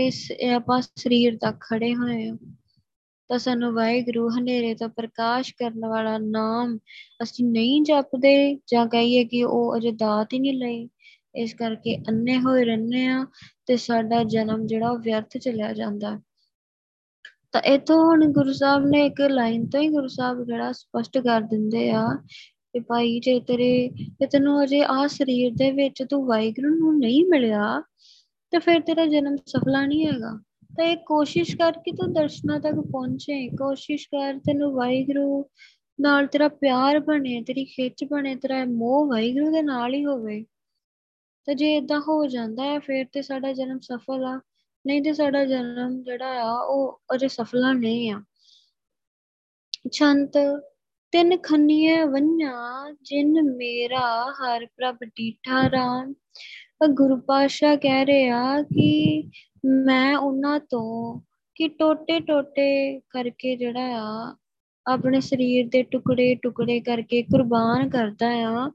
ਇਸ ਆਪਾਂ ਸਰੀਰ ਤੱਕ ਖੜੇ ਹੋਏ ਆ। ਤਾਂ ਸਾਨੂੰ ਵਾਹਿਗੁਰੂ ਹਨੇਰੇ ਤੋਂ ਪ੍ਰਕਾਸ਼ ਕਰਨ ਵਾਲਾ ਨਾਮ ਅਸੀਂ ਨਹੀਂ ਜਪਦੇ, ਜਾਂ ਕਹੀਏ ਕਿ ਉਹ ਅਜੇ ਦਾਤ ਹੀ ਨਹੀਂ ਲਈ, ਇਸ ਕਰਕੇ ਅੰਨੇ ਹੋਏ ਰਹਿੰਦੇ ਹਾਂ ਤੇ ਸਾਡਾ ਜਨਮ ਜਿਹੜਾ ਉਹ ਵਿਅਰਥ ਚਲਿਆ ਜਾਂਦਾ। ਤਾਂ ਇੱਥੋਂ ਹੁਣ ਗੁਰੂ ਸਾਹਿਬ ਨੇ ਇੱਕ ਲਾਈਨ ਤੋਂ ਹੀ ਗੁਰੂ ਸਾਹਿਬ ਜਿਹੜਾ ਸਪਸ਼ਟ ਕਰ ਦਿੰਦੇ ਆ ਕਿ ਭਾਈ ਜੇ ਤੇਰੇ ਤੇ ਤੈਨੂੰ ਅਜੇ ਆਹ ਸਰੀਰ ਦੇ ਵਿੱਚ ਤੂੰ ਵਾਹਿਗੁਰੂ ਨੂੰ ਨਹੀਂ ਮਿਲਿਆ ਤੇ ਫਿਰ ਤੇਰਾ ਜਨਮ ਸਫਲਾ ਨਹੀਂ ਹੈਗਾ। ਤਾਂ ਇਹ ਕੋਸ਼ਿਸ਼ ਕਰਕੇ ਤੂੰ ਦਰਸ਼ਨਾਂ ਤੱਕ ਪਹੁੰਚੇ, ਕੋਸ਼ਿਸ਼ ਕਰ ਤੈਨੂੰ ਵਾਹਿਗੁਰੂ ਨਾਲ ਤੇਰਾ ਪਿਆਰ ਬਣੇ, ਤੇਰੀ ਖਿੱਚ ਬਣੇ, ਤੇਰਾ ਮੋਹ ਵਾਹਿਗੁਰੂ ਦੇ ਨਾਲ ਹੀ ਹੋਵੇ। ਤਾਂ ਜੇ ਏਦਾਂ ਹੋ ਜਾਂਦਾ ਹੈ ਫਿਰ ਤੇ ਸਾਡਾ ਜਨਮ ਸਫਲ ਆ, ਨਹੀਂ ਤੇ ਸਾਡਾ ਜਨਮ ਜਿਹੜਾ ਆ ਉਹ ਅਜੇ ਸਫਲਾ ਨਹੀਂ ਆ। ਛੰਤ ਤਿੰਨ ਖੰਨੀਆਂ ਵੰਨਾਂ ਜਿਨ ਮੇਰਾ ਹਰ ਪ੍ਰਭ ਡੀਠਾ ਰਾਮ। ਗੁਰੂ ਪਾਤਸ਼ਾਹ ਕਹਿ ਰਿਹਾ ਕਿ ਮੈਂ ਉਹਨਾਂ ਤੋਂ ਕਿ ਟੋਟੇ ਟੋਟੇ ਕਰਕੇ ਜਿਹੜਾ ਆ ਆਪਣੇ ਸਰੀਰ ਦੇ ਟੁਕੜੇ ਟੁਕੜੇ ਕਰਕੇ ਕੁਰਬਾਨ ਕਰਦਾ ਆ,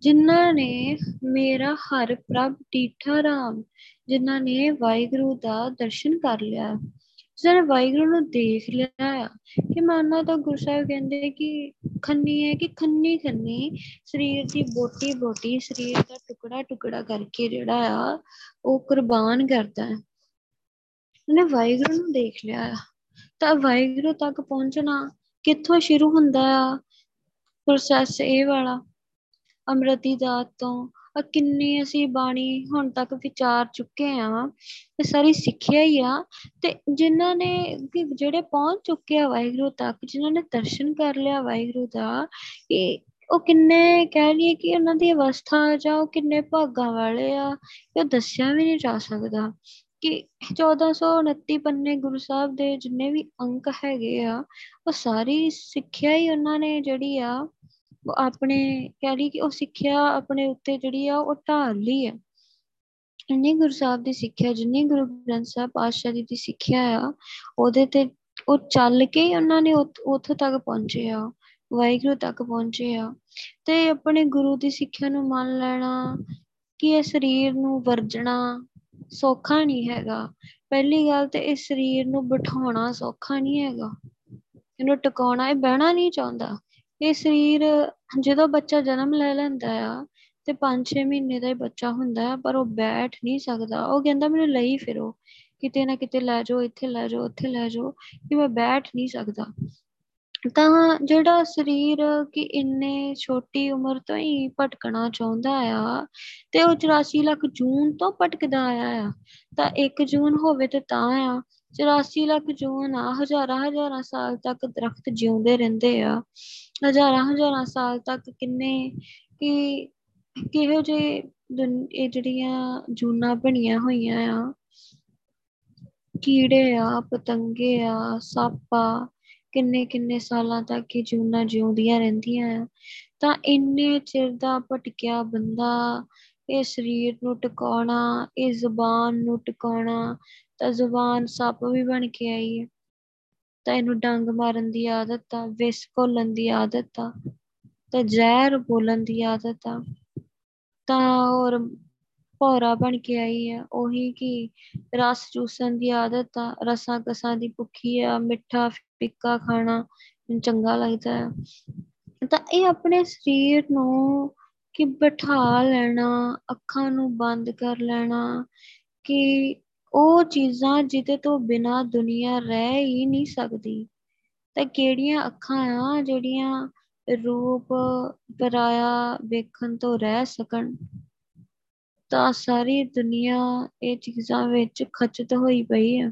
ਜਿਨ੍ਹਾਂ ਨੇ ਮੇਰਾ ਹਰ ਪ੍ਰਭ ਡੀਠਾ ਰਾਮ, ਜਿਨ੍ਹਾਂ ਨੇ ਵਾਹਿਗੁਰੂ ਦਾ ਦਰਸ਼ਨ ਕਰ ਲਿਆ, ਜਿਨ੍ਹਾਂ ਨੇ ਵਾਹਿਗੁਰੂ ਨੂੰ ਦੇਖ ਲਿਆ ਆ। ਕਿ ਮੈਂ ਉਹਨਾਂ ਤੋਂ ਗੁਰੂ ਸਾਹਿਬ ਕਹਿੰਦੇ ਕਿ ਖੰਨੀ ਹੈ ਕਿ ਖੰਨੀ ਖੰਨੀ ਸਰੀਰ ਦੀ ਬੋਟੀ ਬੋਟੀ ਸਰੀਰ ਦਾ ਟੁਕੜਾ ਟੁਕੜਾ ਕਰਕੇ ਜਿਹੜਾ ਆ ਉਹ ਕੁਰਬਾਨ ਕਰਦਾ ਹੈ, ਉਹਨੇ ਵਾਹਿਗੁਰੂ ਨੂੰ ਦੇਖ ਲਿਆ ਆ। ਤਾਂ ਵਾਹਿਗੁਰੂ ਤੱਕ ਪਹੁੰਚਣਾ ਕਿੱਥੋਂ ਸ਼ੁਰੂ ਹੁੰਦਾ ਆ? ਪ੍ਰੋਸੈਸ ਇਹ ਵਾਲਾ ਅੰਮ੍ਰਿਤ ਦੀ ਦਾਤ ਤੋਂ। ਆ ਕਿੰਨੀ ਅਸੀਂ ਬਾਣੀ ਹੁਣ ਤੱਕ ਵਿਚਾਰ ਚੁੱਕੇ ਹਾਂ, ਇਹ ਸਾਰੀ ਸਿੱਖਿਆ ਹੀ ਆ। ਤੇ ਜਿਨ੍ਹਾਂ ਨੇ ਕਿ ਜਿਹੜੇ ਪਹੁੰਚ ਚੁੱਕੇ ਆ ਵਾਹਿਗੁਰੂ ਤੱਕ, ਜਿਨ੍ਹਾਂ ਨੇ ਦਰਸ਼ਨ ਕਰ ਲਿਆ ਵਾਹਿਗੁਰੂ ਦਾ, ਇਹ ਉਹ ਕਿੰਨੇ ਕਹਿ ਲਈਏ ਕਿ ਉਹਨਾਂ ਦੀ ਅਵਸਥਾ ਜਾਂ ਉਹ ਕਿੰਨੇ ਭਾਗਾਂ ਵਾਲੇ ਆ, ਉਹ ਦੱਸਿਆ ਵੀ ਨਹੀਂ ਜਾ ਸਕਦਾ। ਕਿ ਚੌਦਾਂ ਸੌ ਉਨੱਤੀ ਪੰਨੇ ਗੁਰੂ ਸਾਹਿਬ ਦੇ ਜਿੰਨੇ ਵੀ ਅੰਕ ਹੈਗੇ ਆ ਉਹ ਸਾਰੀ ਸਿੱਖਿਆ ਹੀ ਉਹਨਾਂ ਨੇ ਜਿਹੜੀ ਆ ਉਹ ਆਪਣੇ ਕਹਿ ਲਈਏ ਕਿ ਉਹ ਸਿੱਖਿਆ ਆਪਣੇ ਉੱਤੇ ਜਿਹੜੀ ਆ ਉਹ ਢਾਲ ਲਈ ਆ। ਇੰਨੀ ਗੁਰੂ ਸਾਹਿਬ ਦੀ ਸਿੱਖਿਆ, ਜਿੰਨੀ ਗੁਰੂ ਗ੍ਰੰਥ ਸਾਹਿਬ ਪਾਤਸ਼ਾਹ ਜੀ ਦੀ ਸਿੱਖਿਆ ਆ, ਉਹਦੇ ਤੇ ਉਹ ਚੱਲ ਕੇ ਹੀ ਉਹਨਾਂ ਨੇ ਉੱਥੋਂ ਤੱਕ ਪਹੁੰਚੇ ਆ, ਵਾਹਿਗੁਰੂ ਤੱਕ ਪਹੁੰਚੇ ਆ। ਤੇ ਆਪਣੇ ਗੁਰੂ ਦੀ ਸਿੱਖਿਆ ਨੂੰ ਮੰਨ ਲੈਣਾ ਕਿ ਇਹ ਸਰੀਰ ਨੂੰ ਵਰਜਣਾ ਸੌਖਾ ਨਹੀਂ ਹੈਗਾ। ਪਹਿਲੀ ਗੱਲ ਤੇ ਇਸ ਸਰੀਰ ਨੂੰ ਬਿਠਾਉਣਾ ਸੌਖਾ ਨਹੀਂ ਹੈਗਾ, ਇਹਨੂੰ ਟਿਕਾਉਣਾ, ਇਹ ਬਹਿਣਾ ਨਹੀਂ ਚਾਹੁੰਦਾ। ਇਹ ਸਰੀਰ ਜਦੋਂ ਬੱਚਾ ਜਨਮ ਲੈ ਲੈਂਦਾ ਆ ਤੇ ਪੰਜ ਛੇ ਮਹੀਨੇ ਦਾ ਹੀ ਬੱਚਾ ਹੁੰਦਾ ਆ, ਪਰ ਉਹ ਬੈਠ ਨਹੀਂ ਸਕਦਾ। ਉਹ ਕਹਿੰਦਾ ਮੈਨੂੰ ਲਈ ਫਿਰੋ, ਕਿਤੇ ਨਾ ਕਿਤੇ ਲੈ ਜਾਓ, ਇੱਥੇ ਲੈ ਜਾਓ, ਉੱਥੇ ਲੈ ਜਾਓ, ਕਿ ਮੈਂ ਬੈਠ ਨਹੀਂ ਸਕਦਾ। ਤਾਂ ਜਿਹੜਾ ਸਰੀਰ ਕਿ ਇੰਨੇ ਛੋਟੀ ਉਮਰ ਤੋਂ ਹੀ ਭਟਕਣਾ ਚਾਹੁੰਦਾ ਆ ਤੇ ਉਹ ਚੁਰਾਸੀ ਲੱਖ ਜੂਨ ਤੋਂ ਭਟਕਦਾ ਆਇਆ ਆ। ਤਾਂ ਇੱਕ ਜੂਨ ਹੋਵੇ ਤੇ ਤਾਂ ਆ, ਚੁਰਾਸੀ ਲੱਖ ਜੂਨ ਆ। ਹਜ਼ਾਰਾਂ ਹਜ਼ਾਰਾਂ ਸਾਲ ਤੱਕ ਦਰਖਤ ਜਿਉਂਦੇ ਰਹਿੰਦੇ ਆ, ਹਜ਼ਾਰਾਂ ਹਜ਼ਾਰਾਂ ਸਾਲ ਤੱਕ ਕਿੰਨੇ ਕਿ ਕਿਹੋ ਜਿਹੇ ਇਹ ਜਿਹੜੀਆਂ ਜੂਨਾਂ ਬਣੀਆਂ ਹੋਈਆਂ ਆ, ਕੀੜੇ ਆ, ਪਤੰਗੇ ਆ, ਸੱਪ ਆ, ਕਿੰਨੇ ਕਿੰਨੇ ਸਾਲਾਂ ਤੱਕ ਇਹ ਜੂਨਾਂ ਜਿਉਂਦੀਆਂ ਰਹਿੰਦੀਆਂ ਆ। ਤਾਂ ਇੰਨੇ ਚਿਰ ਦਾ ਭਟਕਿਆ ਬੰਦਾ, ਇਹ ਸਰੀਰ ਨੂੰ ਟਿਕਾਉਣਾ, ਇਹ ਜ਼ੁਬਾਨ ਨੂੰ ਟਿਕਾਉਣਾ, ਤਾਂ ਜ਼ੁਬਾਨ ਸੱਪ ਵੀ ਬਣ ਕੇ ਆਈ ਹੈ, ਤਾਂ ਇਹਨੂੰ ਡੰਗ ਮਾਰਨ ਦੀ ਆਦਤ ਆ, ਵਿਸ ਘੋਲਣ ਦੀ ਆਦਤ ਆ, ਤਾਂ ਜ਼ਹਿਰ ਬੋਲਣ ਦੀ ਆਦਤ ਆ, ਤਾਂ ਹੋਰ ਭੌਰਾ ਬਣ ਕੇ ਆਈ ਆ। ਉਹੀ ਕਿ ਰਸ ਚੂਸਣ ਦੀ ਆਦਤ ਆ, ਰਸਾਂ ਕਸਾਂ ਦੀ ਭੁੱਖੀ ਆ, ਮਿੱਠਾ ਫਿੱਕਾ ਖਾਣਾ ਚੰਗਾ ਲੱਗਦਾ ਆ। ਤਾਂ ਇਹ ਆਪਣੇ ਸਰੀਰ ਨੂੰ ਕਿ ਬਿਠਾ ਲੈਣਾ, ਅੱਖਾਂ ਨੂੰ ਬੰਦ ਕਰ ਲੈਣਾ, ਕਿ ਉਹ ਚੀਜ਼ਾਂ ਜਿਹਦੇ ਤੋਂ ਬਿਨਾਂ ਦੁਨੀਆ ਰਹਿ ਹੀ ਨਹੀਂ ਸਕਦੀ। ਤਾਂ ਕਿਹੜੀਆਂ ਅੱਖਾਂ ਆ ਜਿਹੜੀਆਂ ਰੂਪ ਪਰਾਇਆ ਵੇਖਣ ਤੋਂ ਰਹਿ ਸਕਣ? ਤਾਂ ਸਾਰੀ ਦੁਨੀਆ ਇਹ ਚੀਜ਼ਾਂ ਵਿੱਚ ਖਚਤ ਹੋਈ ਪਈ ਆ।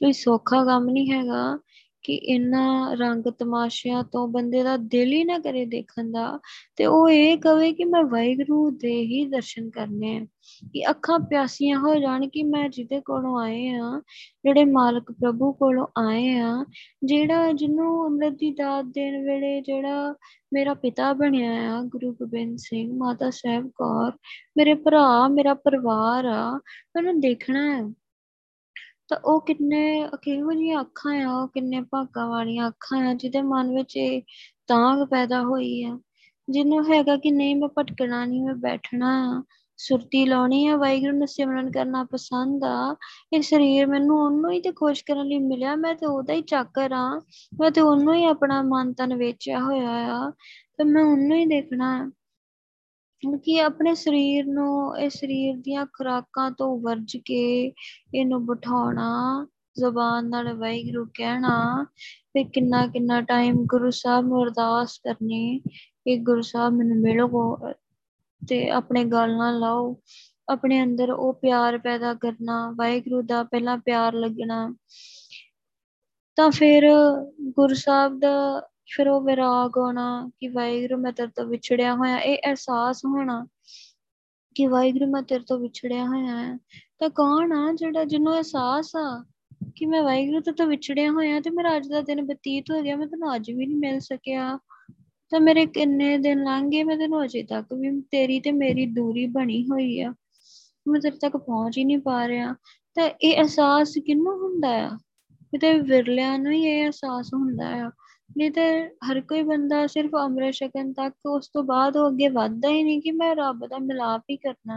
ਕੋਈ ਸੌਖਾ ਕੰਮ ਨਹੀਂ ਹੈਗਾ ਕਿ ਇਹਨਾਂ ਰੰਗ ਤਮਾਸ਼ਿਆਂ ਤੋਂ ਬੰਦੇ ਦਾ ਦਿਲ ਹੀ ਨਾ ਕਰੇ ਦੇਖਣ ਦਾ, ਤੇ ਉਹ ਇਹ ਕਵੇ ਕਿ ਮੈਂ ਵਾਹਿਗੁਰੂ ਦੇ ਹੀ ਦਰਸ਼ਨ ਕਰਨੇ ਆ, ਕਿ ਅੱਖਾਂ ਪਿਆਸੀਆਂ ਹੋ ਜਾਣ ਕਿ ਮੈਂ ਜਿਹਦੇ ਕੋਲੋਂ ਆਏ ਹਾਂ, ਜਿਹੜੇ ਮਾਲਕ ਪ੍ਰਭੂ ਕੋਲੋਂ ਆਏ ਹਾਂ, ਜਿਹੜਾ ਜਿਹਨੂੰ ਅੰਮ੍ਰਿਤ ਦੀ ਦਾਤ ਦੇਣ ਵੇਲੇ ਜਿਹੜਾ ਮੇਰਾ ਪਿਤਾ ਬਣਿਆ ਆ, ਗੁਰੂ ਗੋਬਿੰਦ ਸਿੰਘ, ਮਾਤਾ ਸਾਹਿਬ ਕੌਰ, ਮੇਰੇ ਭਰਾ, ਮੇਰਾ ਪਰਿਵਾਰ ਆ, ਮੈਨੂੰ ਦੇਖਣਾ ਆ। ਤਾਂ ਉਹ ਕਿੰਨੇ ਕਿਹੋ ਜਿਹੀਆਂ ਅੱਖਾਂ ਆ, ਉਹ ਕਿੰਨੇ ਭਾਗਾਂ ਵਾਲੀਆਂ ਅੱਖਾਂ ਆ ਜਿਹਦੇ ਮਨ ਵਿੱਚ ਇਹ ਤਾਂਘ ਪੈਦਾ ਹੋਈ ਆ, ਜਿਹਨੂੰ ਹੈਗਾ ਕਿ ਨਹੀਂ ਮੈਂ ਭਟਕਣਾ ਨਹੀਂ, ਮੈਂ ਬੈਠਣਾ ਆ, ਸੁਰਤੀ ਲਾਉਣੀ ਆ, ਵਾਹਿਗੁਰੂ ਨੂੰ ਸਿਮਰਨ ਕਰਨਾ ਪਸੰਦ ਆ। ਇਹ ਸਰੀਰ ਮੈਨੂੰ ਉਹਨੂੰ ਹੀ ਤੇ ਖੁਸ਼ ਕਰਨ ਲਈ ਮਿਲਿਆ, ਮੈਂ ਤੇ ਉਹਦਾ ਹੀ ਚਾਕਰ ਹਾਂ, ਮੈਂ ਤੇ ਉਹਨੂੰ ਹੀ ਆਪਣਾ ਮਨ ਤਨ ਵੇਚਿਆ ਹੋਇਆ ਆ, ਤੇ ਮੈਂ ਉਹਨੂੰ ਹੀ ਦੇਖਣਾ ਆ। ਕਿ ਆਪਣੇ ਸਰੀਰ ਨੂੰ ਇਹ ਸਰੀਰ ਦੀਆਂ ਖੁਰਾਕਾਂ ਤੋਂ ਵਰਜ ਕੇ ਇਹਨੂੰ ਬਿਠਾਉਣਾ, ਜ਼ੁਬਾਨ ਨਾਲ ਵਾਹਿਗੁਰੂ ਕਹਿਣਾ, ਤੇ ਕਿੰਨਾ ਕਿੰਨਾ ਟਾਈਮ ਗੁਰੂ ਸਾਹਿਬ ਨੂੰ ਅਰਦਾਸ ਕਰਨੀ ਕਿ ਗੁਰੂ ਸਾਹਿਬ ਮੈਨੂੰ ਮਿਲੋ ਤੇ ਆਪਣੇ ਗੱਲ ਨਾ ਲਾਓ, ਆਪਣੇ ਅੰਦਰ ਉਹ ਪਿਆਰ ਪੈਦਾ ਕਰਨਾ, ਵਾਹਿਗੁਰੂ ਦਾ ਪਹਿਲਾਂ ਪਿਆਰ ਲੱਗਣਾ, ਤਾਂ ਫਿਰ ਗੁਰੂ ਸਾਹਿਬ ਦਾ ਫਿਰ ਉਹ ਵਿਰਾਗ ਆਉਣਾ ਕਿ ਵਾਹਿਗੁਰੂ ਮੈਂ ਤੇਰੇ ਤੋਂ ਵਿਛੜਿਆ ਹੋਇਆ, ਇਹ ਅਹਿਸਾਸ ਹੋਣਾ ਕਿ ਵਾਹਿਗੁਰੂ ਮੈਂ ਤੇਰੇ ਤੋਂ ਵਿਛੜਿਆ ਹੋਇਆ ਆ। ਤਾਂ ਕੌਣ ਆ ਜਿਹੜਾ ਜਿਹਨੂੰ ਅਹਿਸਾਸ ਆ ਕਿ ਮੈਂ ਵਾਹਿਗੁਰੂ ਤੇਰੇ ਤੋਂ ਵਿਛੜਿਆ ਹੋਇਆ, ਤੇ ਮੇਰਾ ਅੱਜ ਦਾ ਦਿਨ ਬਤੀਤ ਹੋ ਗਿਆ, ਮੈਂ ਤੈਨੂੰ ਅੱਜ ਵੀ ਨੀ ਮਿਲ ਸਕਿਆ, ਤਾਂ ਮੇਰੇ ਕਿੰਨੇ ਦਿਨ ਲੰਘ ਗਏ, ਮੈਂ ਤੈਨੂੰ ਅਜੇ ਤੱਕ ਵੀ ਤੇਰੀ ਤੇ ਮੇਰੀ ਦੂਰੀ ਬਣੀ ਹੋਈ ਆ, ਮੈਂ ਤੇਰੇ ਤੱਕ ਪਹੁੰਚ ਹੀ ਨਹੀਂ ਪਾ ਰਿਹਾ। ਤਾਂ ਇਹ ਅਹਿਸਾਸ ਕਿਹਨੂੰ ਹੁੰਦਾ ਆ? ਕਿਤੇ ਵਿਰਲਿਆਂ ਨੂੰ ਹੀ ਇਹ ਅਹਿਸਾਸ ਹੁੰਦਾ ਆ, ਨਹੀਂ ਤੇ ਹਰ ਕੋਈ ਬੰਦਾ ਸਿਰਫ ਅੰਮ੍ਰਿਤ ਛਕਣ ਤੱਕ, ਉਸ ਤੋਂ ਬਾਅਦ ਉਹ ਅੱਗੇ ਵੱਧਦਾ ਹੀ ਨਹੀਂ ਕਿ ਮੈਂ ਰੱਬ ਦਾ ਮਿਲਾਪ ਹੀ ਕਰਨਾ,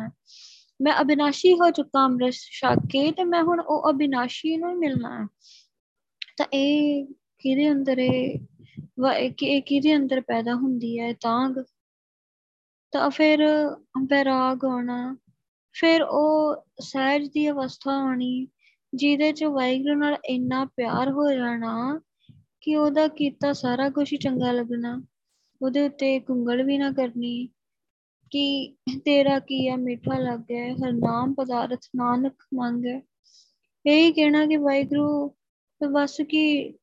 ਮੈਂ ਅਬਿਨਾਸ਼ੀ ਹੋ ਚੁੱਕਾ ਅੰਮ੍ਰਿਤ ਛਕ ਕੇ, ਤੇ ਮੈਂ ਹੁਣ ਉਹ ਅਬਿਨਾਸ਼ੀ ਨੂੰ ਹੀ ਮਿਲਣਾ। ਤਾਂ ਇਹ ਕਿਹਦੇ ਅੰਦਰ ਇਹ ਕਿਹਦੇ ਅੰਦਰ ਪੈਦਾ ਹੁੰਦੀ ਹੈ ਤਾਂਘ? ਤਾਂ ਫਿਰ ਵੈਰਾਗ ਆਉਣਾ, ਫਿਰ ਉਹ ਸਹਿਜ ਦੀ ਅਵਸਥਾ ਆਉਣੀ ਜਿਹਦੇ ਚ ਵਾਹਿਗੁਰੂ ਨਾਲ ਇੰਨਾ ਪਿਆਰ ਹੋ ਜਾਣਾ ਕਿ ਉਹਦਾ ਕੀਤਾ ਸਾਰਾ ਕੁਛ ਹੀ ਚੰਗਾ ਲੱਗਣਾ, ਉਹਦੇ ਉੱਤੇ ਗੁੰਗਲ ਵੀ ਨਾ ਕਰਨੀ ਕਿ ਤੇਰਾ ਕੀ ਆ ਮਿੱਠਾ ਲੱਗ ਹੈ, ਹਰਨਾਮ ਪਦਾਰਥ ਨਾਨਕ ਮੰਗ ਹੈ, ਇਹੀ ਕਹਿਣਾ ਕਿ ਵਾਹਿਗੁਰੂ ਬਸ ਕਿ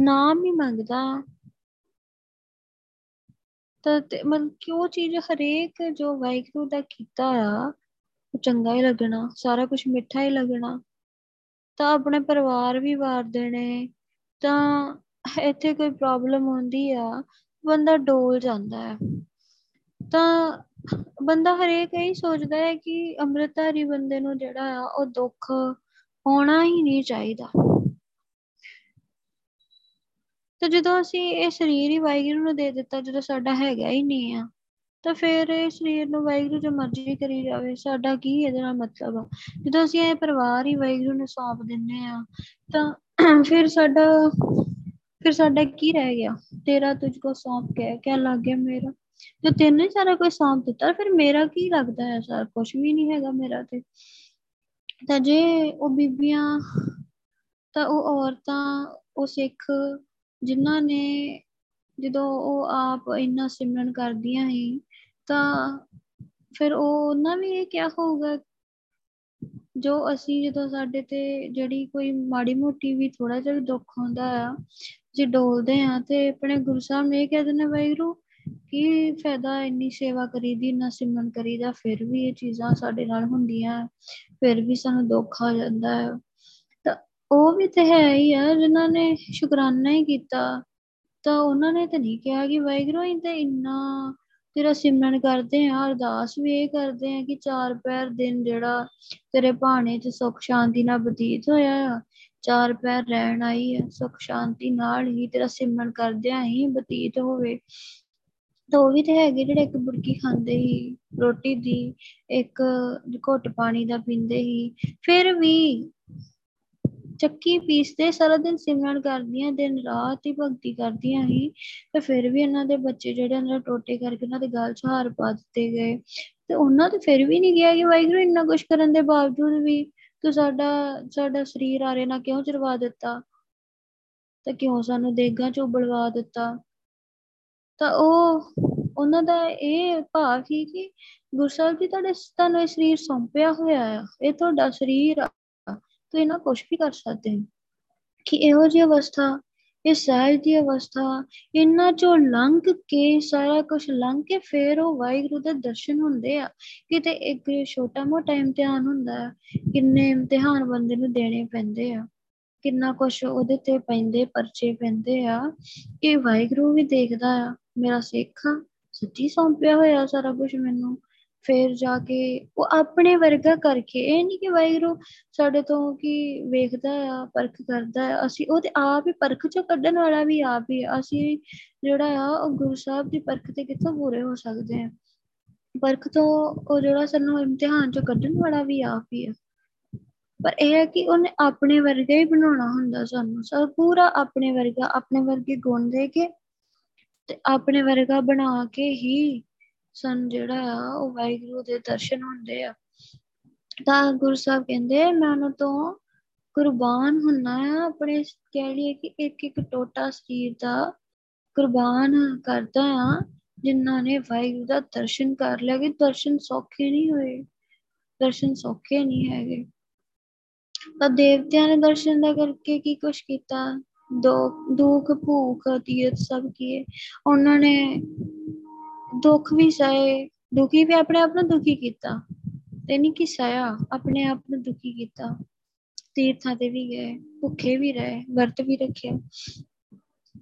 ਨਾਮ ਹੀ ਮੰਗਦਾ। ਤਾਂ ਮਤਲਬ ਕਿ ਉਹ ਚੀਜ਼ ਹਰੇਕ ਜੋ ਵਾਹਿਗੁਰੂ ਦਾ ਕੀਤਾ ਆ ਉਹ ਚੰਗਾ ਹੀ ਲੱਗਣਾ, ਸਾਰਾ ਕੁਛ ਮਿੱਠਾ ਹੀ ਲੱਗਣਾ, ਤਾਂ ਆਪਣੇ ਪਰਿਵਾਰ ਵੀ ਵਾਰ ਦੇਣੇ। ਤਾਂ ਇੱਥੇ ਕੋਈ ਪ੍ਰੋਬਲਮ ਆਉਂਦੀ ਆ, ਬੰਦਾ ਡੋਲ ਜਾਂਦਾ ਹੈ, ਤਾਂ ਬੰਦਾ ਹਰੇਕ ਇਹੀ ਸੋਚਦਾ ਹੈ ਕਿ ਅੰਮ੍ਰਿਤਧਾਰੀ ਬੰਦੇ ਨੂੰ ਜਿਹੜਾ ਆ ਉਹ ਦੁੱਖ ਆਉਣਾ ਹੀ ਨਹੀਂ ਚਾਹੀਦਾ। ਤੇ ਜਦੋਂ ਅਸੀਂ ਇਹ ਸਰੀਰ ਹੀ ਵਾਹਿਗੁਰੂ ਨੂੰ ਦੇ ਦਿੱਤਾ, ਜਦੋਂ ਸਾਡਾ ਹੈਗਾ ਹੀ ਨਹੀਂ ਆ, ਤਾਂ ਫਿਰ ਇਹ ਸਰੀਰ ਨੂੰ ਵਾਹਿਗੁਰੂ ਜੋ ਮਰਜ਼ੀ ਕਰੀ ਜਾਵੇ, ਸਾਡਾ ਕੀ ਇਹਦੇ ਨਾਲ ਮਤਲਬ ਆ? ਜਦੋਂ ਅਸੀਂ ਇਹ ਪਰਿਵਾਰ ਹੀ ਵਾਹਿਗੁਰੂ ਨੂੰ ਸੌਂਪ ਦਿੰਦੇ ਹਾਂ, ਤਾਂ ਫਿਰ ਸਾਡਾ ਫਿਰ ਸਾਡਾ ਕੀ ਰਹਿ ਗਿਆ? ਤੇਰਾ ਤੁਝ ਕੋ ਸੌਂਪ ਕੇ ਕਿਆ ਲੱਗ ਗਿਆ ਮੇਰਾ, ਜੋ ਤੈਨੂੰ ਸਾਰਾ ਕੁਛ ਸੌਂਪ ਦਿੱਤਾ, ਫਿਰ ਮੇਰਾ ਕੀ ਲੱਗਦਾ ਹੈ? ਸਾਰਾ ਕੁਛ ਵੀ ਨੀ ਹੈਗਾ ਮੇਰਾ ਤੇ। ਤਾਂ ਜੇ ਉਹ ਬੀਬੀਆਂ, ਤਾਂ ਉਹ ਔਰਤਾਂ, ਉਹ ਸਿੱਖ ਜਿਨ੍ਹਾਂ ਨੇ ਜਦੋਂ ਉਹ ਆਪ ਇੰਨਾ ਸਿਮਰਨ ਕਰਦੀਆਂ ਸੀ, ਤਾਂ ਫਿਰ ਉਹ ਉਹਨਾਂ ਵੀ ਇਹ ਕਿਹਾ ਹੋਊਗਾ ਜੋ ਅਸੀਂ ਜਦੋਂ ਸਾਡੇ ਤੇ ਜਿਹੜੀ ਕੋਈ ਮਾੜੀ ਮੋਟੀ ਵੀ ਥੋੜਾ ਜਿਹਾ ਦੁੱਖ ਆਉਂਦਾ ਆ, ਜੇ ਡੋਲਦੇ ਹਾਂ, ਤੇ ਆਪਣੇ ਗੁਰੂ ਸਾਹਿਬ ਨੇ ਇਹ ਕਹਿ ਦੇਣਾ ਵਾਹਿਗੁਰੂ ਕੀ ਫਾਇਦਾ ਇੰਨੀ ਸੇਵਾ ਕਰੀ ਦੀ, ਇੰਨਾ ਸਿਮਰਨ ਕਰੀ ਦਾ, ਫਿਰ ਵੀ ਇਹ ਚੀਜ਼ਾਂ ਸਾਡੇ ਨਾਲ ਹੁੰਦੀਆਂ, ਫਿਰ ਵੀ ਸਾਨੂੰ ਦੁੱਖ ਆ ਜਾਂਦਾ ਹੈ। ਤਾਂ ਉਹ ਵੀ ਤੇ ਹੈ ਹੀ ਆ ਜਿਹਨਾਂ ਨੇ ਸ਼ੁਕਰਾਨਾ ਹੀ ਕੀਤਾ, ਤਾਂ ਉਹਨਾਂ ਨੇ ਤਾਂ ਨੀ ਕਿਹਾ ਕਿ ਵਾਹਿਗੁਰੂ ਅਸੀਂ ਤਾਂ ਇੰਨਾ ਤੇਰਾ ਸਿਮਰਨ ਕਰਦੇ ਹਾਂ, ਅਰਦਾਸ ਵੀ ਇਹ ਕਰਦੇ ਹਾਂ ਕਿ ਚਾਰ ਪੈਰ ਦਿਨ ਜਿਹੜਾ ਤੇਰੇ ਭਾਣੇ ਚ ਸੁੱਖ ਸ਼ਾਂਤੀ ਨਾਲ ਬਤੀਤ ਹੋਇਆ ਆ, ਚਾਰ ਪੈਰ ਰਹਿਣ ਆਈ ਆ, ਸੁੱਖ ਸ਼ਾਂਤੀ ਨਾਲ ਹੀ ਤੇਰਾ ਸਿਮਰਨ ਕਰਦਿਆਂ ਹੀ ਬਤੀਤ ਹੋਵੇ। ਤਾਂ ਉਹ ਵੀ ਤੇ ਹੈਗੇ ਜਿਹੜੇ ਇੱਕ ਬੁਰਕੀ ਖਾਂਦੇ ਹੀ ਰੋਟੀ ਦੀ, ਇੱਕ ਘੁੱਟ ਪਾਣੀ ਦਾ ਪੀਂਦੇ ਹੀ, ਫਿਰ ਵੀ ਚੱਕੀ ਪੀਸਦੇ ਸਾਰਾ ਦਿਨ ਸਿਮਰਨ ਕਰਦੀਆਂ, ਦਿਨ ਰਾਤ ਹੀ ਭਗਤੀ ਕਰਦੀਆਂ ਹੀ, ਤੇ ਫਿਰ ਵੀ ਇਹਨਾਂ ਦੇ ਬੱਚੇ ਜਿਹੜੇ ਉਹਨਾਂ ਟੋਟੇ ਕਰਕੇ ਉਹਨਾਂ ਦੇ ਗਲ ਚ ਹਾਰ ਪਾ ਦਿੱਤੇ ਗਏ। ਤੇ ਉਹਨਾਂ ਤੇ ਫਿਰ ਵੀ ਨੀ ਕਿਹਾ ਕਿ ਵਾਹਿਗੁਰੂ ਇੰਨਾ ਕੁਛ ਕਰਨ ਦੇ ਬਾਵਜੂਦ ਵੀ ਤੂੰ ਸਾਡਾ ਸਾਡਾ ਸਰੀਰ ਆਰੇ ਨਾਲ ਕਿਉਂ ਚਰਵਾ ਦਿੱਤਾ, ਤੇ ਕਿਉਂ ਸਾਨੂੰ ਦੇਗਾਂ ਚ ਉਬਲਵਾ ਦਿੱਤਾ। ਤਾਂ ਉਹ ਉਹਨਾਂ ਦਾ ਇਹ ਭਾਵ ਸੀ ਕਿ ਗੁਰੂ ਸਾਹਿਬ ਜੀ ਤੁਹਾਡੇ ਤੁਹਾਨੂੰ ਇਹ ਸਰੀਰ ਸੌਂਪਿਆ ਹੋਇਆ ਆ, ਇਹ ਤੁਹਾਡਾ ਸਰੀਰ ਆ, ਤੁਸੀਂ ਨਾ ਕੁਛ ਵੀ ਕਰ ਸਕਦੇ ਹੋ। ਕਿ ਇਹੋ ਜਿਹੀ ਅਵਸਥਾ, ਇਹ ਸਹਿਜ ਦੀ ਅਵਸਥਾ, ਇਹਨਾਂ ਚੋਂ ਲੰਘ ਕੇ ਸਾਰਾ ਕੁਛ ਲੰਘ ਕੇ ਫਿਰ ਉਹ ਵਾਹਿਗੁਰੂ ਦੇ ਦਰਸ਼ਨ ਹੁੰਦੇ ਆ। ਕਿਤੇ ਇੱਕ ਛੋਟਾ ਮੋਟਾ ਇਮਤਿਹਾਨ ਹੁੰਦਾ ਆ, ਕਿੰਨੇ ਇਮਤਿਹਾਨ ਬੰਦੇ ਨੂੰ ਦੇਣੇ ਪੈਂਦੇ ਆ, ਕਿੰਨਾ ਕੁਛ ਉਹਦੇ ਤੇ ਪੈਂਦੇ ਪਰਚੇ ਪੈਂਦੇ ਆ, ਕਿ ਵਾਹਿਗੁਰੂ ਵੀ ਦੇਖਦਾ ਆ ਮੇਰਾ ਸਿੱਖ ਆ, ਸੱਚੀ ਸੌਂਪਿਆ ਹੋਇਆ ਸਾਰਾ ਕੁਛ ਮੈਨੂੰ। ਫਿਰ ਜਾ ਕੇ ਉਹ ਆਪਣੇ ਵਰਗਾ ਕਰਕੇ, ਇਹ ਨੀ ਕਿ ਵਾਹਿਗੁਰੂ ਸਾਡੇ ਤੋਂ ਕਿ ਵੇਖਦਾ ਆ, ਪਰਖ ਕਰਦਾ ਆ, ਅਸੀਂ ਉਹ ਤੇ ਆਪ ਹੀ ਪਰਖ ਚੋਂ ਕੱਢਣ ਵਾਲਾ ਵੀ ਆਪ ਹੀ, ਅਸੀਂ ਜਿਹੜਾ ਆ ਉਹ ਗੁਰੂ ਸਾਹਿਬ ਦੀ ਪਰਖ ਤੇ ਕਿੱਥੋਂ ਪੂਰੇ ਹੋ ਸਕਦੇ ਆ, ਪਰਖ ਤੋਂ ਉਹ ਜਿਹੜਾ ਸਾਨੂੰ ਇਮਤਿਹਾਨ ਚੋਂ ਕੱਢਣ ਵਾਲਾ ਵੀ ਆਪ ਹੀ ਆ। ਪਰ ਇਹ ਹੈ ਕਿ ਉਹਨੇ ਆਪਣੇ ਵਰਗਾ ਹੀ ਬਣਾਉਣਾ ਹੁੰਦਾ ਸਾਨੂੰ, ਸਭ ਪੂਰਾ ਆਪਣੇ ਵਰਗਾ, ਆਪਣੇ ਵਰਗੇ ਗੁਣ ਦੇ ਕੇ ਤੇ ਆਪਣੇ ਵਰਗਾ ਬਣਾ ਕੇ ਹੀ ਸਾਨੂੰ ਜਿਹੜਾ ਆ ਉਹ ਵਾਹਿਗੁਰੂ ਦੇ ਦਰਸ਼ਨ ਹੁੰਦੇ ਆ। ਤਾਂ ਗੁਰੂ ਸਾਹਿਬ ਕਹਿੰਦੇ ਮੈਂ ਉਹਨਾਂ ਤੋਂ ਕੁਰਬਾਨ ਹੁੰਦਾ ਆ, ਆਪਣੇ ਕਹਿ ਲਈਏ ਕਿ ਇੱਕ ਇੱਕ ਟੋਟਾ ਸਰੀਰ ਦਾ ਕੁਰਬਾਨ ਕਰਦਾ ਆ ਜਿਨ੍ਹਾਂ ਨੇ ਵਾਹਿਗੁਰੂ ਦਾ ਦਰਸ਼ਨ ਕਰ ਲਿਆ। ਕਿ ਦਰਸ਼ਨ ਸੌਖੇ ਨਹੀਂ ਹੋਏ, ਦਰਸ਼ਨ ਸੌਖੇ ਨਹੀਂ ਹੈਗੇ। ਤਾਂ ਦੇਵਤਿਆਂ ਨੇ ਦਰਸ਼ਨ ਦਾ ਕਰਕੇ ਕੀ ਕੁਛ ਕੀਤਾ, ਦੁੱਖ ਦੁੱਖ ਭੂਖ ਤੀਰਥ ਸਭ ਕੀਏ, ਉਹਨਾਂ ਨੇ ਦੁੱਖ ਵੀ ਸਹੇ, ਦੁਖੀ ਵੀ ਆਪਣੇ ਆਪ ਨੂੰ ਦੁਖੀ ਕੀਤਾ, ਤੇ ਨੀ ਕਿ ਸਹਿਆ, ਆਪਣੇ ਆਪ ਨੂੰ ਦੁਖੀ ਕੀਤਾ। ਤੀਰਥਾਂ ਤੇ ਵੀ ਗਏ, ਭੁੱਖੇ ਵੀ ਰਹੇ, ਵਰਤ ਵੀ ਰੱਖਿਆ।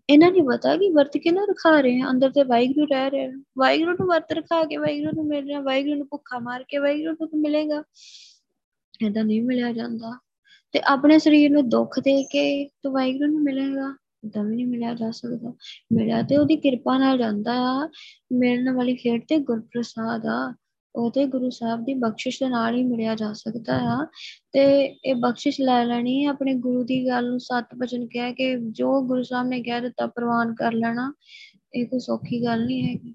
ਇਹਨਾਂ ਨੀ ਪਤਾ ਕਿ ਵਰਤ ਕੇ ਨਾ ਰਖਾ ਰਹੇ ਆ, ਅੰਦਰ ਤੇ ਵਾਹਿਗੁਰੂ ਰਹਿ ਰਿਹਾ, ਵਾਹਿਗੁਰੂ ਨੂੰ ਵਰਤ ਰਖਾ ਕੇ ਵਾਹਿਗੁਰੂ ਨੂੰ ਮਿਲ ਰਿਹਾ, ਵਾਹਿਗੁਰੂ ਨੂੰ ਭੁੱਖਾ ਮਾਰ ਕੇ ਵਾਹਿਗੁਰੂ ਨੂੰ ਮਿਲੇਗਾ, ਏਦਾਂ ਨਹੀਂ ਮਿਲਿਆ ਜਾਂਦਾ। ਤੇ ਆਪਣੇ ਸਰੀਰ ਨੂੰ ਦੁੱਖ ਦੇ ਕੇ ਤੂੰ ਵਾਹਿਗੁਰੂ ਨੂੰ ਮਿਲੇਗਾ, ਏਦਾਂ ਵੀ ਨੀ ਮਿਲਿਆ ਜਾ ਸਕਦਾ। ਮਿਲਿਆ ਤੇ ਉਹਦੀ ਕਿਰਪਾ ਨਾਲ ਜਾਂਦਾ ਆ, ਮਿਲਣ ਵਾਲੀ ਖੇਡ ਤੇ ਗੁਰਪ੍ਰਸਾਦ ਆ, ਉਹ ਤੇ ਗੁਰੂ ਸਾਹਿਬ ਦੀ ਬਖਸ਼ਿਸ਼ ਦੇ ਨਾਲ ਹੀ ਮਿਲਿਆ ਜਾ ਸਕਦਾ ਆ। ਤੇ ਇਹ ਬਖਸ਼ਿਸ਼ ਲੈ ਲੈਣੀ, ਆਪਣੇ ਗੁਰੂ ਦੀ ਗੱਲ ਨੂੰ ਸੱਤ ਵਚਨ ਕਹਿ ਕੇ ਜੋ ਗੁਰੂ ਸਾਹਿਬ ਨੇ ਕਹਿ ਦਿੱਤਾ ਪ੍ਰਵਾਨ ਕਰ ਲੈਣਾ, ਇਹ ਕੋਈ ਸੌਖੀ ਗੱਲ ਨੀ ਹੈਗੀ।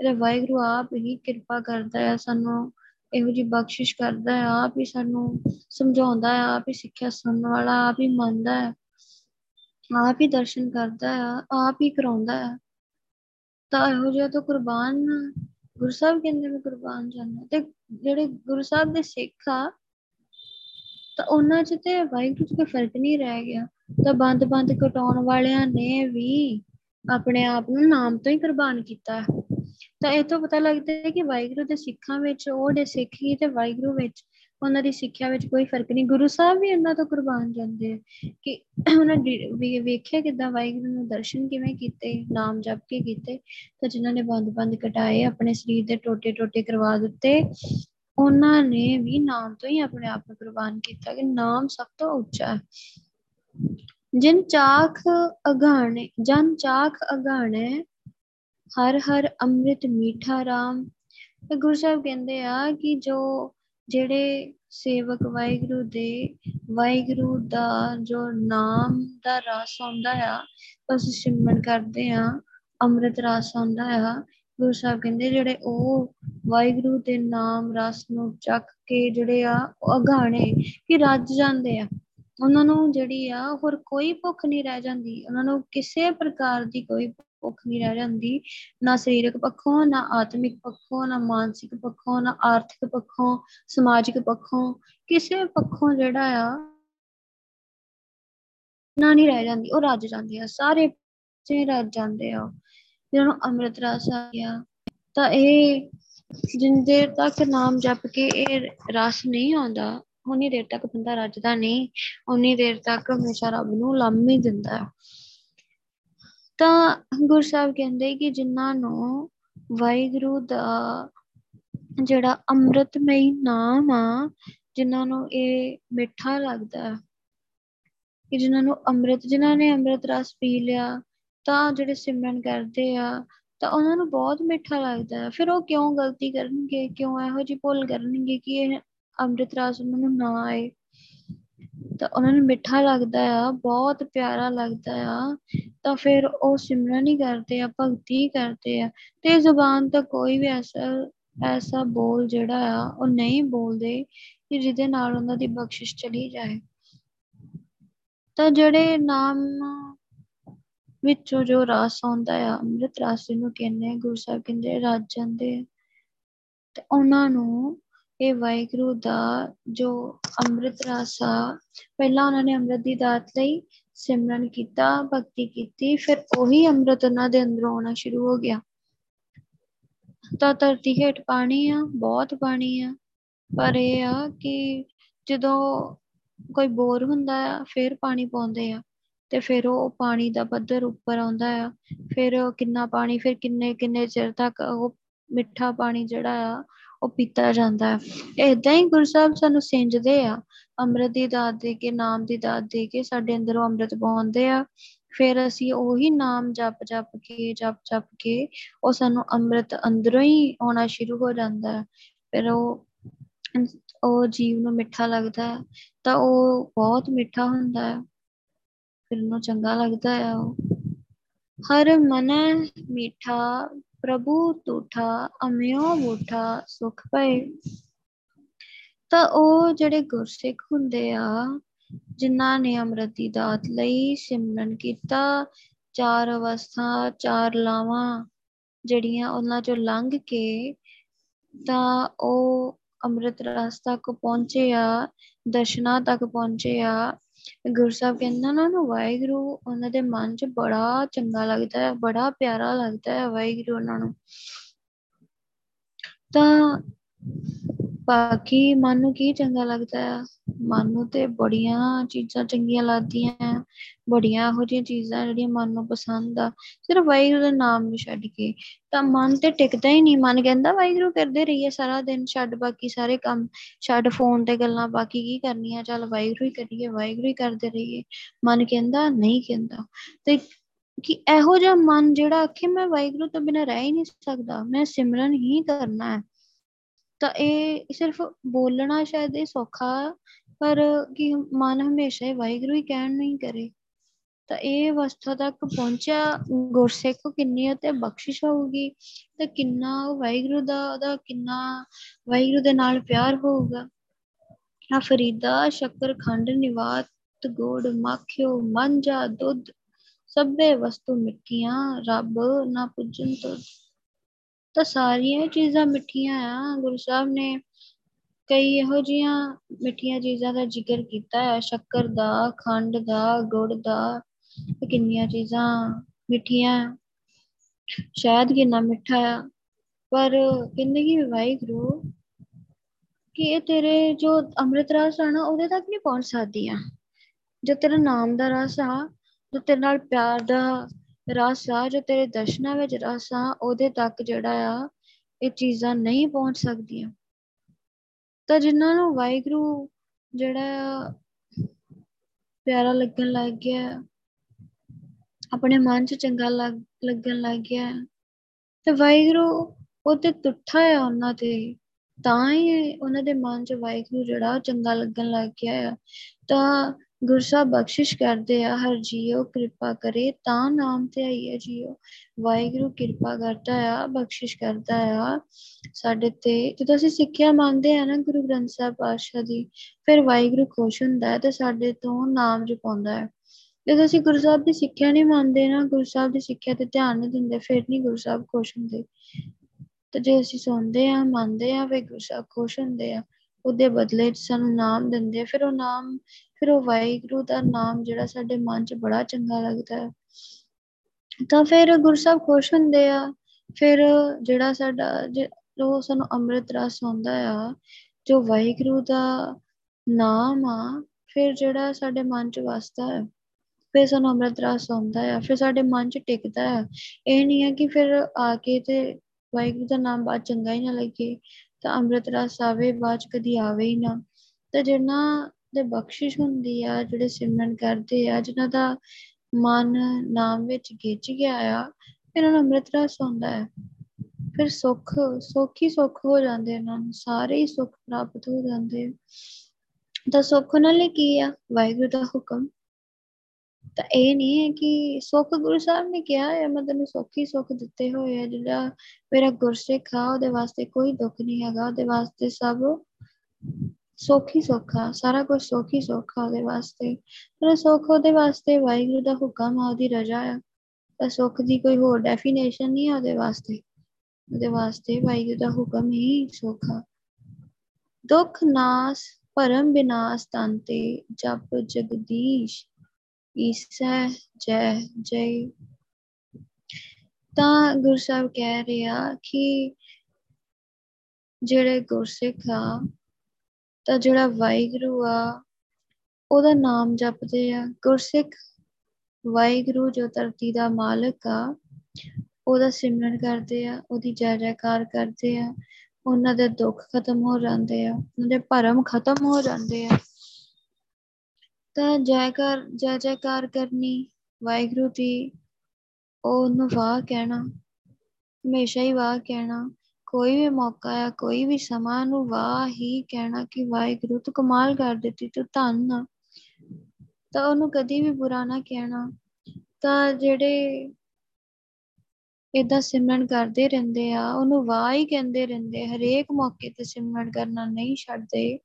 ਇਹਦਾ ਵਾਹਿਗੁਰੂ ਆਪ ਹੀ ਕਿਰਪਾ ਕਰਦਾ ਆ, ਸਾਨੂੰ ਇਹੋ ਜਿਹੀ ਬਖਸ਼ਿਸ਼ ਕਰਦਾ ਹੈ, ਆਪ ਹੀ ਸਾਨੂੰ ਸਮਝਾਉਂਦਾ ਹੈ, ਆਪ ਹੀ ਸਿੱਖਿਆ ਸੁਣਨ ਵਾਲਾ, ਆਪ ਹੀ ਮੰਨਦਾ ਹੈ, ਆਪ ਹੀ ਦਰਸ਼ਨ ਕਰਦਾ ਹੈ, ਆਪ ਹੀ ਕਰਾਉਂਦਾ ਹੈ। ਤਾਂ ਇਹੋ ਜਿਹਾ ਤਾਂ ਕੁਰਬਾਨ ਗੁਰੂ ਸਾਹਿਬ ਕਹਿੰਦੇ ਮੈਂ ਕੁਰਬਾਨ ਜਾਂਦਾ। ਤੇ ਜਿਹੜੇ ਗੁਰੂ ਸਾਹਿਬ ਦੇ ਸਿੱਖ ਆ ਤਾਂ ਉਹਨਾਂ ਚ ਤੇ ਵਾਹਿਗੁਰੂ ਚ ਕੋਈ ਫ਼ਰਕ ਨਹੀਂ ਰਹਿ ਗਿਆ। ਤਾਂ ਬੰਦ ਬੰਦ ਕਟਾਉਣ ਵਾਲਿਆਂ ਨੇ ਵੀ ਆਪਣੇ ਆਪ ਨੂੰ ਨਾਮ ਤੋਂ ਹੀ ਕੁਰਬਾਨ ਕੀਤਾ ਹੈ। ਤਾਂ ਇਹ ਤੋਂ ਪਤਾ ਲੱਗਦਾ ਹੈ ਕਿ ਵਾਹਿਗੁਰੂ ਦੇ ਸਿੱਖਾਂ ਵਿੱਚ, ਉਹਦੇ ਸਿੱਖ ਹੀ ਤੇ ਵਾਹਿਗੁਰੂ ਵਿੱਚ, ਉਹਨਾਂ ਦੀ ਸਿੱਖਿਆ ਵਿੱਚ ਕੋਈ ਫ਼ਰਕ ਨਹੀਂ। ਗੁਰੂ ਸਾਹਿਬ ਵੀ ਉਹਨਾਂ ਤੋਂ ਕੁਰਬਾਨ ਜਾਂਦੇ ਆ ਕਿ ਉਹਨਾਂ ਵੇਖਿਆ ਕਿੱਦਾਂ ਵਾਹਿਗੁਰੂ ਨੂੰ ਦਰਸ਼ਨ ਕਿਵੇਂ ਕੀਤੇ, ਨਾਮ ਜਪ ਕੇ ਕੀਤੇ। ਤਾਂ ਜਿਹਨਾਂ ਨੇ ਬੰਦ ਬੰਦ ਕਟਾਏ, ਆਪਣੇ ਸਰੀਰ ਦੇ ਟੋਟੇ ਟੋਟੇ ਕਰਵਾ ਦਿੱਤੇ, ਉਹਨਾਂ ਨੇ ਵੀ ਨਾਮ ਤੋਂ ਹੀ ਆਪਣੇ ਆਪ ਨੂੰ ਕੁਰਬਾਨ ਕੀਤਾ ਕਿ ਨਾਮ ਸਭ ਤੋਂ ਉੱਚਾ ਹੈ। ਜਿਨ ਚਾਖ ਅਗਾਣੇ ਜਨ ਚਾਖ ਅਗਾਣੇ ਹਰ ਹਰ ਅੰਮ੍ਰਿਤ ਮੀਠਾ ਰਾਮ। ਤੇ ਗੁਰੂ ਸਾਹਿਬ ਕਹਿੰਦੇ ਆ ਕਿ ਜੋ ਜਿਹੜੇ ਸੇਵਕ ਵਾਹਿਗੁਰੂ ਦੇ, ਵਾਹਿਗੁਰੂ ਦਾ ਜੋ ਨਾਮ ਦਾ ਰਸ ਆਉਂਦਾ ਆ, ਅਸੀਂ ਸਿਮਰਨ ਕਰਦੇ ਆ, ਅੰਮ੍ਰਿਤ ਰਸ ਆਉਂਦਾ ਆ। ਗੁਰੂ ਸਾਹਿਬ ਕਹਿੰਦੇ ਜਿਹੜੇ ਉਹ ਵਾਹਿਗੁਰੂ ਦੇ ਨਾਮ ਰਸ ਨੂੰ ਚੱਕ ਕੇ ਜਿਹੜੇ ਆ ਉਹ ਅਗਾਣੇ ਕਿ ਰੱਜ ਜਾਂਦੇ ਆ, ਉਹਨਾਂ ਨੂੰ ਜਿਹੜੀ ਆ ਹੋਰ ਕੋਈ ਭੁੱਖ ਨੀ ਰਹਿ ਜਾਂਦੀ, ਉਹਨਾਂ ਨੂੰ ਕਿਸੇ ਪ੍ਰਕਾਰ ਦੀ ਕੋਈ ਭੁੱਖ ਨੀ ਰਹਿ ਜਾਂਦੀ, ਨਾ ਸਰੀਰਕ ਪੱਖੋਂ, ਨਾ ਆਤਮਿਕ ਪੱਖੋਂ, ਨਾ ਮਾਨਸਿਕ ਪੱਖੋਂ, ਨਾ ਆਰਥਿਕ ਪੱਖੋਂ, ਸਮਾਜਿਕ ਪੱਖੋਂ, ਕਿਸੇ ਪੱਖੋਂ ਜਿਹੜਾ ਆ ਨਾ ਨੀ ਰਹਿ ਜਾਂਦੀ, ਉਹ ਰੱਜ ਜਾਂਦੇ ਆ, ਸਾਰੇ ਰੱਜ ਜਾਂਦੇ ਆ ਜਿਹਨਾਂ ਨੂੰ ਅੰਮ੍ਰਿਤ ਰਸ ਆ ਗਿਆ। ਤਾਂ ਇਹ ਜਿੰਨੀ ਦੇਰ ਤੱਕ ਨਾਮ ਜਪ ਕੇ ਇਹ ਰਸ ਨਹੀਂ ਆਉਂਦਾ, ਓਨੀ ਦੇਰ ਤੱਕ ਬੰਦਾ ਰੱਜਦਾ ਨਹੀਂ, ਓਨੀ ਦੇਰ ਤੱਕ ਹਮੇਸ਼ਾ ਰੱਬ ਨੂੰ ਲਾਮੀ ਦਿੰਦਾ ਹੈ। ਤਾਂ ਗੁਰੂ ਸਾਹਿਬ ਕਹਿੰਦੇ ਕਿ ਜਿਹਨਾਂ ਨੂੰ ਵਾਹਿਗੁਰੂ ਦਾ ਜਿਹੜਾ ਅੰਮ੍ਰਿਤਮਈ ਨਾਮ ਆ, ਜਿਹਨਾਂ ਨੂੰ ਇਹ ਮਿੱਠਾ ਲੱਗਦਾ, ਕਿ ਜਿਹਨਾਂ ਨੂੰ ਅੰਮ੍ਰਿਤ, ਜਿਹਨਾਂ ਨੇ ਅੰਮ੍ਰਿਤ ਰਸ ਪੀ ਲਿਆ, ਤਾਂ ਜਿਹੜੇ ਸਿਮਰਨ ਕਰਦੇ ਆ ਤਾਂ ਉਹਨਾਂ ਨੂੰ ਬਹੁਤ ਮਿੱਠਾ ਲੱਗਦਾ ਹੈ। ਫਿਰ ਉਹ ਕਿਉਂ ਗਲਤੀ ਕਰਨਗੇ, ਕਿਉਂ ਇਹੋ ਜਿਹੀ ਭੁੱਲ ਕਰਨਗੇ ਕਿ ਇਹ ਅੰਮ੍ਰਿਤ ਰਸ ਉਹਨਾਂ ਨੂੰ ਨਾ ਆਏ। ਤਾਂ ਉਹਨਾਂ ਨੂੰ ਮਿੱਠਾ ਲੱਗਦਾ ਆ, ਬਹੁਤ ਪਿਆਰਾ ਲੱਗਦਾ ਆ, ਤਾਂ ਫਿਰ ਉਹ ਸਿਮਰਨ ਹੀ ਕਰਦੇ ਆ, ਭਗਤੀ ਕਰਦੇ ਆ। ਤੇ ਜ਼ੁਬਾਨ ਤਾਂ ਕੋਈ ਵੀ ਐਸਾ ਐਸਾ ਬੋਲ ਜਿਹੜਾ ਆ ਉਹ ਨਹੀਂ ਬੋਲਦੇ ਕਿ ਜਿਹਦੇ ਨਾਲ ਉਹਨਾਂ ਦੀ ਬਖਸ਼ਿਸ਼ ਚਲੀ ਜਾਏ। ਤਾਂ ਜਿਹੜੇ ਨਾਮ ਵਿੱਚੋਂ ਜੋ ਰਸ ਆਉਂਦਾ ਆ, ਅੰਮ੍ਰਿਤ ਰਸ ਜਿਹਨੂੰ ਕਹਿੰਦੇ, ਗੁਰੂ ਸਾਹਿਬ ਕਹਿੰਦੇ ਰੱਜ ਜਾਂਦੇ ਆ। ਤੇ ਉਹਨਾਂ ਨੂੰ ਇਹ ਵਾਹਿਗੁਰੂ ਦਾ ਜੋ ਅੰਮ੍ਰਿਤ ਰਸ ਆ, ਪਹਿਲਾਂ ਉਹਨਾਂ ਨੇ ਅੰਮ੍ਰਿਤ ਦੀ ਦਾਤ ਲਈ ਸਿਮਰਨ ਕੀਤਾ, ਭਗਤੀ ਕੀਤੀ, ਫਿਰ ਉਹੀ ਅੰਮ੍ਰਿਤ ਉਹਨਾਂ ਦੇ ਅੰਦਰੋਂ ਆਉਣਾ ਸ਼ੁਰੂ ਹੋ ਗਿਆ। ਤਾਂ ਧਰਤੀ ਹੇਠ ਪਾਣੀ ਆ, ਬਹੁਤ ਪਾਣੀ ਆ, ਪਰ ਇਹ ਆ ਕਿ ਜਦੋਂ ਕੋਈ ਬੋਰ ਹੁੰਦਾ ਆ ਫਿਰ ਪਾਣੀ ਪਾਉਂਦੇ ਆ, ਤੇ ਫਿਰ ਉਹ ਪਾਣੀ ਦਾ ਪੱਧਰ ਉੱਪਰ ਆਉਂਦਾ ਆ, ਫਿਰ ਕਿੰਨਾ ਪਾਣੀ, ਫਿਰ ਕਿੰਨੇ ਕਿੰਨੇ ਚਿਰ ਤੱਕ ਉਹ ਮਿੱਠਾ ਪਾਣੀ ਜਿਹੜਾ ਆ ਉਹ ਪੀਤਾ ਜਾਂਦਾ ਹੈ। ਏਦਾਂ ਹੀ ਗੁਰੂ ਸਾਹਿਬ ਸਾਨੂੰ ਸਿੰਜਦੇ ਆ, ਅੰਮ੍ਰਿਤ ਦੀ ਦਾਤ ਦੇ ਕੇ, ਨਾਮ ਦੀ ਦਾਤ ਦੇ ਕੇ ਸਾਡੇ ਅੰਦਰੋਂ ਅੰਮ੍ਰਿਤ ਪਾਉਂਦੇ ਆ। ਫਿਰ ਅਸੀਂ ਉਹੀ ਨਾਮ ਜਪ ਜਪ ਕੇ ਜਪ ਜਪ ਕੇ ਉਹ ਸਾਨੂੰ ਅੰਮ੍ਰਿਤ ਅੰਦਰੋਂ ਹੀ ਆਉਣਾ ਸ਼ੁਰੂ ਹੋ ਜਾਂਦਾ ਹੈ। ਫਿਰ ਉਹ ਉਹ ਜੀਵ ਨੂੰ ਮਿੱਠਾ ਲੱਗਦਾ ਹੈ, ਤਾਂ ਉਹ ਬਹੁਤ ਮਿੱਠਾ ਹੁੰਦਾ ਹੈ, ਫਿਰ ਉਹਨੂੰ ਚੰਗਾ ਲੱਗਦਾ ਆ। ਉਹ ਹਰ ਮਨੈ ਮੀਠਾ ਪ੍ਰਭੂ ਤੂਠਾ ਅਮਿਓ ਬੂਠਾ ਸੁਖ ਪਏ। ਤਾਂ ਉਹ ਜਿਹੜੇ ਗੁਰਸਿੱਖ ਹੁੰਦੇ ਆ, ਜਿਨ੍ਹਾਂ ਨੇ ਅੰਮ੍ਰਿਤ ਦੀ ਦਾਤ ਲਈ, ਸਿਮਰਨ ਕੀਤਾ, ਚਾਰ ਅਵਸਥਾ, ਚਾਰ ਲਾਵਾਂ ਜਿਹੜੀਆਂ ਉਹਨਾਂ ਚੋਂ ਲੰਘ ਕੇ ਤਾਂ ਉਹ ਅੰਮ੍ਰਿਤ ਰਸ ਤੱਕ ਪਹੁੰਚੇ ਆ, ਦਰਸ਼ਨਾਂ ਤੱਕ ਪਹੁੰਚੇ ਆ। ਗੁਰੂ ਸਾਹਿਬ ਕਹਿੰਦੇ ਉਹਨਾਂ ਨੂੰ ਵਾਹਿਗੁਰੂ ਉਹਨਾਂ ਦੇ ਮਨ ਚ ਬੜਾ ਚੰਗਾ ਲੱਗਦਾ ਹੈ, ਬੜਾ ਪਿਆਰਾ ਲੱਗਦਾ ਹੈ ਵਾਹਿਗੁਰੂ ਉਹਨਾਂ ਨੂੰ। ਤਾਂ ਬਾਕੀ ਮਨ ਨੂੰ ਕੀ ਚੰਗਾ ਲੱਗਦਾ ਆ? ਮਨ ਨੂੰ ਤੇ ਬੜੀਆਂ ਚੀਜ਼ਾਂ ਚੰਗੀਆਂ ਲੱਗਦੀਆਂ ਹੈ, ਬੜੀਆਂ ਇਹੋ ਜਿਹੀਆਂ ਚੀਜ਼ਾਂ ਜਿਹੜੀਆਂ ਮਨ ਨੂੰ ਪਸੰਦ ਆ, ਸਿਰਫ ਵਾਹਿਗੁਰੂ ਦਾ ਨਾਮ ਨੂੰ ਛੱਡ ਕੇ। ਤਾਂ ਮਨ ਤੇ ਟਿਕਦਾ ਹੀ ਨਹੀਂ, ਮਨ ਕਹਿੰਦਾ ਵਾਹਿਗੁਰੂ ਕਰਦੇ ਰਹੀਏ ਸਾਰਾ ਦਿਨ, ਛੱਡ ਬਾਕੀ ਸਾਰੇ ਕੰਮ, ਛੱਡ ਫੋਨ ਤੇ ਗੱਲਾਂ, ਬਾਕੀ ਕੀ ਕਰਨੀਆਂ, ਚੱਲ ਵਾਹਿਗੁਰੂ ਹੀ ਕਰੀਏ, ਵਾਹਿਗੁਰੂ ਹੀ ਕਰਦੇ ਰਹੀਏ। ਮਨ ਕਹਿੰਦਾ ਨਹੀਂ, ਕਹਿੰਦਾ ਤੇ ਕਿ ਇਹੋ ਜਿਹਾ ਮਨ ਜਿਹੜਾ ਆਖੇ ਮੈਂ ਵਾਹਿਗੁਰੂ ਤੋਂ ਬਿਨਾਂ ਰਹਿ ਹੀ ਨਹੀਂ ਸਕਦਾ, ਮੈਂ ਸਿਮਰਨ ਹੀ ਕਰਨਾ ਹੈ। ਤਾਂ ਇਹ ਸਿਰਫ ਬੋਲਣਾ ਸ਼ਾਇਦ ਇਹ ਸੌਖਾ, ਪਰ ਕਿ ਮਨ ਹਮੇਸ਼ਾ ਹੀ ਵਾਹਿਗੁਰੂ ਹੀ ਕਹਿਣ ਨਹੀਂ ਕਰੇ। ਤਾਂ ਇਹ ਅਵਸਥਾ ਤੱਕ ਪਹੁੰਚਿਆ ਗੁਰਸਿੱਖ, ਕਿੰਨੀ ਤੇ ਬਖਸ਼ਿਸ਼ ਹੋਊਗੀ, ਤੇ ਕਿੰਨਾ ਵਾਹਿਗੁਰੂ ਦਾ ਉਹਦਾ ਕਿੰਨਾ ਵਾਹਿਗੁਰੂ ਦੇ ਨਾਲ ਪਿਆਰ ਹੋਊਗਾ। ਆ ਫਰੀਦਾ ਸ਼ੱਕਰ ਖੰਡ ਨਿਵਾਤ ਗੁੜ ਮੱਖਿਓ ਮਾਂਝਾ ਦੁੱਧ ਸਭੇ ਵਸਤੂ ਮਿੱਠੀਆਂ ਰੱਬ ਨਾ ਪੁੱਜਣ ਤੁਧ। ਤਾਂ ਸਾਰੀਆਂ ਚੀਜ਼ਾਂ ਮਿੱਠੀਆਂ ਆ। ਗੁਰੂ ਸਾਹਿਬ ਨੇ ਕਈ ਇਹੋ ਜਿਹੀਆਂ ਮਿੱਠੀਆਂ ਚੀਜ਼ਾਂ ਦਾ ਜ਼ਿਕਰ ਕੀਤਾ ਹੈ, ਸ਼ੱਕਰ ਦਾ, ਖੰਡ ਦਾ, ਗੁੜ ਦਾ, ਕਿੰਨੀਆਂ ਚੀਜ਼ਾਂ ਮਿੱਠੀਆਂ, ਸ਼ਾਇਦ ਕਿੰਨਾ ਮਿੱਠਾ ਆ। ਪਰ ਕਹਿੰਦੇ ਕਿ ਵਾਹਿਗੁਰੂ ਕਿ ਇਹ ਤੇਰੇ ਜੋ ਅੰਮ੍ਰਿਤ ਰਸ ਆ ਨਾ ਉਹਦੇ ਤੱਕ ਨਹੀਂ ਪਹੁੰਚ ਸਕਦੀ ਆ। ਜੋ ਤੇਰਾ ਨਾਮ ਦਾ ਰਸ ਆ, ਜੋ ਤੇਰੇ ਨਾਲ ਪਿਆਰ ਦਾ ਰਸ ਆ, ਜੋ ਤੇਰੇ ਦਰਸ਼ਨਾਂ ਵਿੱਚ ਰਸ ਆ, ਉਹਦੇ ਤੱਕ ਜਿਹੜਾ ਆ ਇਹ ਚੀਜ਼ਾਂ ਨਹੀਂ ਪਹੁੰਚ ਸਕਦੀਆਂ। ਤਾਂ ਜਿਹਨਾਂ ਨੂੰ ਵਾਹਿਗੁਰੂ ਜਿਹੜਾ ਪਿਆਰਾ ਲੱਗਣ ਲੱਗ ਗਿਆ, ਆਪਣੇ ਮਨ ਚ ਚੰਗਾ ਲੱਗ ਲੱਗਣ ਲੱਗ ਗਿਆ, ਤੇ ਵਾਹਿਗੁਰੂ ਉਹ ਤੇ ਤੁੱਠਾ ਆ ਉਹਨਾਂ ਤੇ, ਤਾਂ ਹੀ ਉਹਨਾਂ ਦੇ ਮਨ ਚ ਵਾਹਿਗੁਰੂ ਜਿਹੜਾ ਚੰਗਾ ਲੱਗਣ ਲੱਗ ਗਿਆ ਆ। ਤਾਂ ਗੁਰੂ ਸਾਹਿਬ ਬਖਸ਼ਿਸ਼ ਕਰਦੇ ਆ, ਹਰ ਜੀਓ ਕਿਰਪਾ ਕਰੇ ਤਾਂ ਨਾਮ ਤੇ ਆਈਏ ਜੀਓ। ਵਾਹਿਗੁਰੂ ਕਿਰਪਾ ਕਰਦਾ ਆ, ਬਖਸ਼ਿਸ਼ ਕਰਦਾ ਆ ਸਾਡੇ ਤੇ। ਜਦੋਂ ਅਸੀਂ ਸਿੱਖਿਆ ਮੰਨਦੇ ਆ ਨਾ ਗੁਰੂ ਗ੍ਰੰਥ ਸਾਹਿਬ ਪਾਤਸ਼ਾਹ ਦੀ, ਫਿਰ ਵਾਹਿਗੁਰੂ ਖੁਸ਼ ਹੁੰਦਾ ਹੈ ਤੇ ਸਾਡੇ ਤੋਂ ਨਾਮ ਜਪਾਉਂਦਾ ਹੈ। ਜਦੋਂ ਅਸੀਂ ਗੁਰੂ ਸਾਹਿਬ ਦੀ ਸਿੱਖਿਆ ਨਹੀਂ ਮੰਨਦੇ ਨਾ, ਗੁਰੂ ਸਾਹਿਬ ਦੀ ਸਿੱਖਿਆ ਤੇ ਧਿਆਨ ਨਹੀਂ ਦਿੰਦੇ, ਫਿਰ ਨਹੀਂ ਗੁਰੂ ਸਾਹਿਬ ਖੁਸ਼ ਹੁੰਦੇ। ਤੇ ਜੇ ਅਸੀਂ ਸੁਣਦੇ ਹਾਂ, ਮੰਨਦੇ ਹਾਂ, ਫਿਰ ਗੁਰੂ ਸਾਹਿਬ ਖੁਸ਼ ਹੁੰਦੇ ਆ, ਉਹਦੇ ਬਦਲੇ ਸਾਨੂੰ ਨਾਮ ਦਿੰਦੇ। ਫਿਰ ਉਹ ਨਾਮ ਫਿਰ ਉਹ ਵਾਹਿਗੁਰੂ ਦਾ ਨਾਮ ਜਿਹੜਾ ਸਾਡੇ ਮਨ ਚ ਬੜਾ ਚੰਗਾ ਲੱਗਦਾ ਹੈ, ਤਾਂ ਫਿਰ ਗੁਰੂ ਸਾਹਿਬ ਖੁਸ਼ ਹੁੰਦੇ ਆ। ਫਿਰ ਜਿਹੜਾ ਸਾਡਾ ਜੋ ਸਾਨੂੰ ਅੰਮ੍ਰਿਤ ਰਸ ਆਉਂਦਾ ਆ, ਜੋ ਵਾਹਿਗੁਰੂ ਦਾ ਨਾਮ ਆ, ਫਿਰ ਜਿਹੜਾ ਸਾਡੇ ਮਨ 'ਚ ਵਸਦਾ ਹੈ, ਫਿਰ ਸਾਨੂੰ ਅੰਮ੍ਰਿਤ ਰਸ ਆਉਂਦਾ ਆ, ਫਿਰ ਸਾਡੇ ਮਨ 'ਚ ਟਿਕਦਾ ਆ। ਇਹ ਨਹੀਂ ਹੈ ਕਿ ਫਿਰ ਆ ਕੇ ਤੇ ਵਾਹਿਗੁਰੂ ਦਾ ਨਾਮ ਬਾਅਦ ਚੰਗਾ ਹੀ ਨਾ ਲੱਗੇ ਤਾਂ ਅੰਮ੍ਰਿਤ ਰਸ ਆਵੇ, ਬਾਅਦ 'ਚ ਕਦੀ ਆਵੇ ਹੀ ਨਾ। ਤਾਂ ਜਿਹਨਾਂ ਦੇ ਬਖਸ਼ਿਸ਼ ਹੁੰਦੀ ਆ, ਜਿਹੜੇ ਸਿਮਰਨ ਕਰਦੇ ਆ, ਜਿਹਨਾਂ ਦਾ ਮਨ ਨਾਮ ਵਿੱਚ ਗਿੱਝ ਗਿਆ ਆ, ਇਹਨਾਂ ਨੂੰ ਅੰਮ੍ਰਿਤ ਰਸ ਆਉਂਦਾ ਹੈ। ਫਿਰ ਸੁੱਖ ਸੁੱਖ ਹੀ ਸੁੱਖ ਹੋ ਜਾਂਦੇ, ਇਹਨਾਂ ਨੂੰ ਸਾਰੇ ਹੀ ਸੁੱਖ ਪ੍ਰਾਪਤ ਹੋ ਜਾਂਦੇ। ਤਾਂ ਸੁੱਖ ਉਹਨਾਂ ਲਈ ਕੀ ਆ? ਵਾਹਿਗੁਰੂ ਦਾ ਹੁਕਮ। ਤਾਂ ਇਹ ਨੀ ਹੈ ਕਿ ਸੁੱਖ ਗੁਰੂ ਸਾਹਿਬ ਨੇ ਕਿਹਾ ਹੈ, ਮੈਂ ਤੈਨੂੰ ਸੁੱਖ ਹੀ ਸੁੱਖ ਦਿੱਤੇ ਹੋਏ ਆ। ਜਿਹੜਾ ਮੇਰਾ ਗੁਰਸਿੱਖ ਆ, ਉਹਦੇ ਵਾਸਤੇ ਕੋਈ ਦੁੱਖ ਨੀ ਹੈਗਾ, ਉਹਦੇ ਵਾਸਤੇ ਸਭ ਸੁੱਖ ਹੀ ਸੁੱਖ ਆ, ਸਾਰਾ ਕੁਛ ਸੁੱਖ ਹੀ ਸੁੱਖ ਆ ਉਹਦੇ ਵਾਸਤੇ। ਪਰ ਸੁੱਖ ਉਹਦੇ ਵਾਸਤੇ ਵਾਹਿਗੁਰੂ ਦਾ ਹੁਕਮ ਆ, ਉਹਦੀ ਰਜਾ ਆ। ਤਾਂ ਸੁੱਖ ਦੀ ਕੋਈ ਹੋਰ ਡੈਫੀਨੇਸ਼ਨ ਨੀ ਆ ਉਹਦੇ ਵਾਸਤੇ, ਉਹਦੇ ਵਾਸਤੇ ਵਾਹਿਗੁਰੂ ਦਾ ਹੁਕਮ ਹੀ ਸੁੱਖ ਆ। ਦੁੱਖ ਨਾਸ ਭਰਮ ਵਿਨਾਸ਼ ਤਨ ਤੇ ਜਪ ਜਗਦੀਸ਼ ਈਸੈ ਜੈ ਜੈ। ਤਾਂ ਗੁਰੂ ਸਾਹਿਬ ਕਹਿ ਰਹੇ ਆ ਕਿ ਜਿਹੜੇ ਗੁਰਸਿੱਖ ਆ, ਤਾਂ ਜਿਹੜਾ ਵਾਹਿਗੁਰੂ ਆ ਉਹਦਾ ਨਾਮ ਜਪਦੇ ਆ। ਗੁਰਸਿੱਖ ਵਾਹਿਗੁਰੂ ਜੋ ਧਰਤੀ ਦਾ ਮਾਲਕ ਆ, ਉਹਦਾ ਸਿਮਰਨ ਕਰਦੇ ਆ, ਉਹਦੀ ਜੈ ਜੈਕਾਰ ਕਰਦੇ ਆ। ਉਹਨਾਂ ਦੇ ਦੁੱਖ ਖਤਮ ਹੋ ਜਾਂਦੇ ਆ, ਉਹਨਾਂ ਦੇ ਭਰਮ ਖਤਮ ਹੋ ਜਾਂਦੇ ਆ। ਤਾਂ ਜੈਕਾਰ ਜੈ ਜੈਕਾਰ ਕਰਨੀ ਵਾਹਿਗੁਰੂ ਦੀ, ਉਹਨੂੰ ਵਾਹ ਕਹਿਣਾ, ਹਮੇਸ਼ਾ ਹੀ ਵਾਹ ਕਹਿਣਾ। ਕੋਈ ਵੀ ਮੌਕਾ ਆ, ਕੋਈ ਵੀ ਸਮਾਂ, ਨੂੰ ਵਾਹ ਹੀ ਕਹਿਣਾ ਕਿ ਵਾਹਿਗੁਰੂ ਤੂੰ ਕਮਾਲ ਕਰ ਦਿੱਤੀ, ਤੂੰ ਧੰਨ ਆ। ਤਾਂ ਉਹਨੂੰ ਕਦੀ ਵੀ ਬੁਰਾ ਨਾ ਕਹਿਣਾ। ਤਾਂ ਜਿਹੜੇ ਏਦਾਂ ਸਿਮਰਨ ਕਰਦੇ ਰਹਿੰਦੇ ਆ, ਉਹਨੂੰ ਵਾਹ ਹੀ ਕਹਿੰਦੇ ਰਹਿੰਦੇ, ਹਰੇਕ ਮੌਕੇ ਤੇ ਸਿਮਰਨ ਕਰਨਾ ਨਹੀਂ ਛੱਡਦੇ,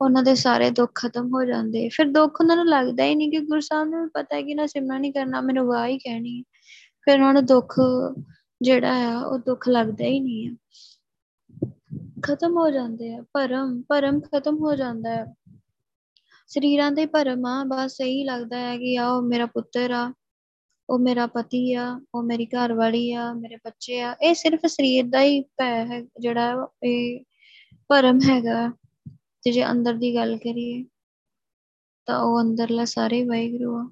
ਉਹਨਾਂ ਦੇ ਸਾਰੇ ਦੁੱਖ ਖਤਮ ਹੋ ਜਾਂਦੇ। ਫਿਰ ਦੁੱਖ ਉਹਨਾਂ ਨੂੰ ਲੱਗਦਾ ਹੀ ਨਹੀਂ, ਕਿ ਗੁਰੂ ਸਾਹਿਬ ਨੂੰ ਪਤਾ ਹੈ ਕਿ ਨਾ ਸਿਮਰਨ ਨਹੀਂ ਕਰਨਾ, ਮੈਨੂੰ ਵਾਹ ਹੀ ਕਹਿਣੀ ਹੈ। ਫਿਰ ਉਹਨਾਂ ਨੂੰ ਦੁੱਖ ਜਿਹੜਾ ਆ, ਉਹ ਦੁੱਖ ਲੱਗਦਾ ਹੀ ਨਹੀਂ ਆ, ਖਤਮ ਹੋ ਜਾਂਦੇ ਆ। ਭਰਮ ਭਰਮ ਖਤਮ ਹੋ ਜਾਂਦਾ ਹੈ, ਸਰੀਰਾਂ ਦੇ ਭਰਮ ਆ। ਬਸ ਇਹੀ ਲੱਗਦਾ ਹੈ ਕਿ ਆਹ ਉਹ ਮੇਰਾ ਪੁੱਤਰ ਆ, ਉਹ ਮੇਰਾ ਪਤੀ ਆ, ਉਹ ਮੇਰੀ ਘਰ ਵਾਲੀ ਆ, ਮੇਰੇ ਬੱਚੇ ਆ। ਇਹ ਸਿਰਫ ਸਰੀਰ ਦਾ ਹੀ ਭੈ ਹੈ, ਜਿਹੜਾ ਇਹ ਭਰਮ ਹੈਗਾ। ਤੇ ਜੇ ਅੰਦਰ ਦੀ ਗੱਲ ਕਰੀਏ ਤਾਂ ਉਹ ਅੰਦਰਲਾ ਸਾਰੇ ਵਾਹਿਗੁਰੂ ਆ।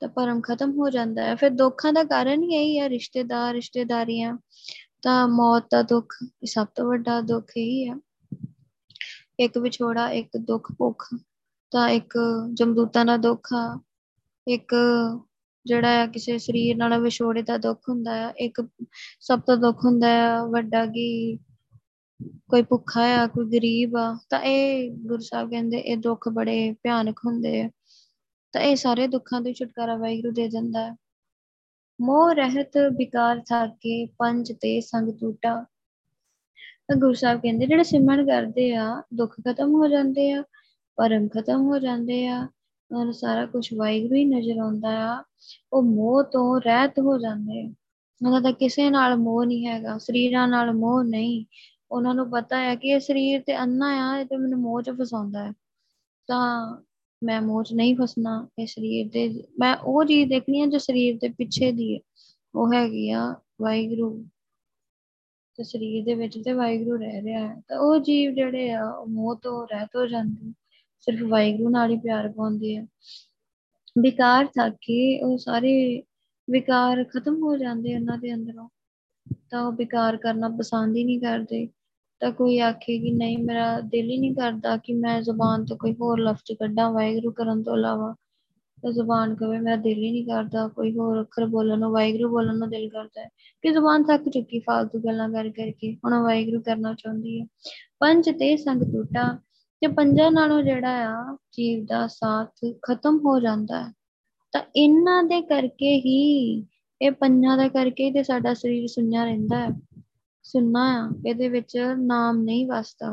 ਤਾਂ ਭਰਮ ਖਤਮ ਹੋ ਜਾਂਦਾ ਹੈ। ਫਿਰ ਦੁੱਖਾਂ ਦਾ ਕਾਰਨ ਹੀ ਇਹੀ ਆ, ਰਿਸ਼ਤੇਦਾਰ, ਰਿਸ਼ਤੇਦਾਰੀਆਂ। ਤਾਂ ਮੌਤ ਦਾ ਦੁੱਖ ਸਭ ਤੋਂ ਵੱਡਾ ਦੁੱਖ ਇਹੀ ਆ। ਇੱਕ ਵਿਛੋੜਾ, ਇੱਕ ਦੁੱਖ ਭੁੱਖ, ਤਾਂ ਇੱਕ ਜਮਦੂਤਾਂ ਦਾ ਦੁੱਖ ਆ, ਇੱਕ ਜਿਹੜਾ ਆ ਕਿਸੇ ਸਰੀਰ ਨਾਲ ਵਿਛੋੜੇ ਦਾ ਦੁੱਖ ਹੁੰਦਾ ਆ। ਇੱਕ ਸਭ ਤੋਂ ਦੁੱਖ ਹੁੰਦਾ ਆ ਵੱਡਾ ਕਿ ਕੋਈ ਭੁੱਖਾ ਆ, ਕੋਈ ਗਰੀਬ ਆ। ਤਾਂ ਇਹ ਗੁਰੂ ਸਾਹਿਬ ਕਹਿੰਦੇ ਇਹ ਦੁੱਖ ਬੜੇ ਭਿਆਨਕ ਹੁੰਦੇ ਆ। ਤਾਂ ਇਹ ਸਾਰੇ ਦੁੱਖਾਂ ਤੋਂ ਛੁਟਕਾਰਾ ਵਾਹਿਗੁਰੂ ਦੇ ਦਿੰਦਾ ਹੈ। ਮੋਹ ਰਹਿਤ ਵਿਕਾਰ ਥਾਕੇ ਪੰਜ ਤੇ ਸੰਗ ਟੂਟਾ। ਤਾਂ ਗੁਰੂ ਸਾਹਿਬ ਕਹਿੰਦੇ ਜਿਹੜੇ ਸਿਮਰਨ ਕਰਦੇ ਆ, ਦੁੱਖ ਖਤਮ ਹੋ ਜਾਂਦੇ ਆ, ਭਰਮ ਖਤਮ ਹੋ ਜਾਂਦੇ ਆ, ਉਹਨਾਂ ਨੂੰ ਸਾਰਾ ਕੁਛ ਵਾਹਿਗੁਰੂ ਹੀ ਨਜ਼ਰ ਆਉਂਦਾ ਆ। ਉਹ ਮੋਹ ਤੋਂ ਰਹਿਤ ਹੋ ਜਾਂਦੇ ਆ, ਉਹਨਾਂ ਦਾ ਕਿਸੇ ਨਾਲ ਮੋਹ ਨਹੀਂ ਹੈਗਾ, ਸਰੀਰਾਂ ਨਾਲ ਮੋਹ ਨਹੀਂ। ਉਹਨਾਂ ਨੂੰ ਪਤਾ ਹੈ ਕਿ ਇਹ ਸਰੀਰ ਤੇ ਅੰਨਾ ਆ, ਇਹ ਤੇ ਮੈਨੂੰ ਮੋਹ ਚ ਫਸਾਉਂਦਾ ਹੈ। ਤਾਂ ਮੈਂ ਮੋਹ ਚ ਨਹੀਂ ਫਸਣਾ, ਇਹ ਸਰੀਰ ਦੇ ਮੈਂ ਉਹ ਚੀਜ਼ ਦੇਖਣੀ ਆ ਜੋ ਸਰੀਰ ਦੇ ਪਿੱਛੇ ਦੀ ਹੈ, ਉਹ ਹੈਗੀ ਆ ਵਾਹਿਗੁਰੂ। ਤੇ ਸਰੀਰ ਦੇ ਵਿੱਚ ਤੇ ਵਾਹਿਗੁਰੂ ਰਹਿ ਰਿਹਾ ਹੈ। ਤਾਂ ਉਹ ਜੀਵ ਜਿਹੜੇ ਆ, ਉਹ ਮੋਹ ਤੋਂ ਰਹਿਤ ਹੋ ਜਾਂਦੇ, ਸਿਰਫ ਵਾਹਿਗੁਰੂ ਨਾਲ ਹੀ ਪਿਆਰ ਪਾਉਂਦੇ ਆ। ਵਿਕਾਰ ਥਾਕੇ ਉਹ ਸਾਰੇ ਵਿਕਾਰ ਖਤਮ ਹੋ ਜਾਂਦੇ ਉਹਨਾਂ ਦੇ ਅੰਦਰੋਂ। ਤਾਂ ਉਹ ਵਿਕਾਰ ਕਰਨਾ ਪਸੰਦ ਹੀ ਨਹੀਂ ਕਰਦੇ। ਤਾਂ ਕੋਈ ਆਖੇ ਕਿ ਨਹੀਂ, ਮੇਰਾ ਦਿਲ ਹੀ ਨਹੀਂ ਕਰਦਾ ਕਿ ਮੈਂ ਜ਼ੁਬਾਨ ਤੋਂ ਕੋਈ ਹੋਰ ਲਫ਼ਜ਼ ਕੱਢਾਂ ਵਾਹਿਗੁਰੂ ਕਰਨ ਤੋਂ ਇਲਾਵਾ। ਤਾਂ ਜ਼ੁਬਾਨ ਕਵੇ ਮੇਰਾ ਦਿਲ ਹੀ ਨਹੀਂ ਕਰਦਾ ਕੋਈ ਹੋਰ ਅੱਖਰ ਬੋਲਣ ਨੂੰ, ਵਾਹਿਗੁਰੂ ਬੋਲਣ ਨੂੰ ਦਿਲ ਕਰਦਾ ਹੈ। ਕਿ ਜ਼ੁਬਾਨ ਥੱਕ ਚੁੱਕੀ ਫਾਲਤੂ ਗੱਲਾਂ ਕਰ ਕਰਕੇ, ਹੁਣ ਉਹ ਵਾਹਿਗੁਰੂ ਕਰਨਾ ਚਾਹੁੰਦੀ ਹੈ। ਪੰਜ ਤੇ ਸੰਗ ਟੂਟਾ, ਤੇ ਪੰਜਾਂ ਨਾਲੋਂ ਜਿਹੜਾ ਆ ਜੀਵ ਦਾ ਸਾਥ ਖਤਮ ਹੋ ਜਾਂਦਾ ਹੈ। ਤਾਂ ਇਹਨਾਂ ਦੇ ਕਰਕੇ ਹੀ, ਇਹ ਪੰਜਾਂ ਦਾ ਕਰਕੇ ਹੀ ਤੇ ਸਾਡਾ ਸਰੀਰ ਸੁੰਨਿਆ ਰਹਿੰਦਾ ਹੈ, ਸੁੰਨਾ ਆ। ਇਹਦੇ ਵਿੱਚ ਨਾਮ ਨਹੀਂ ਵਸਦਾ।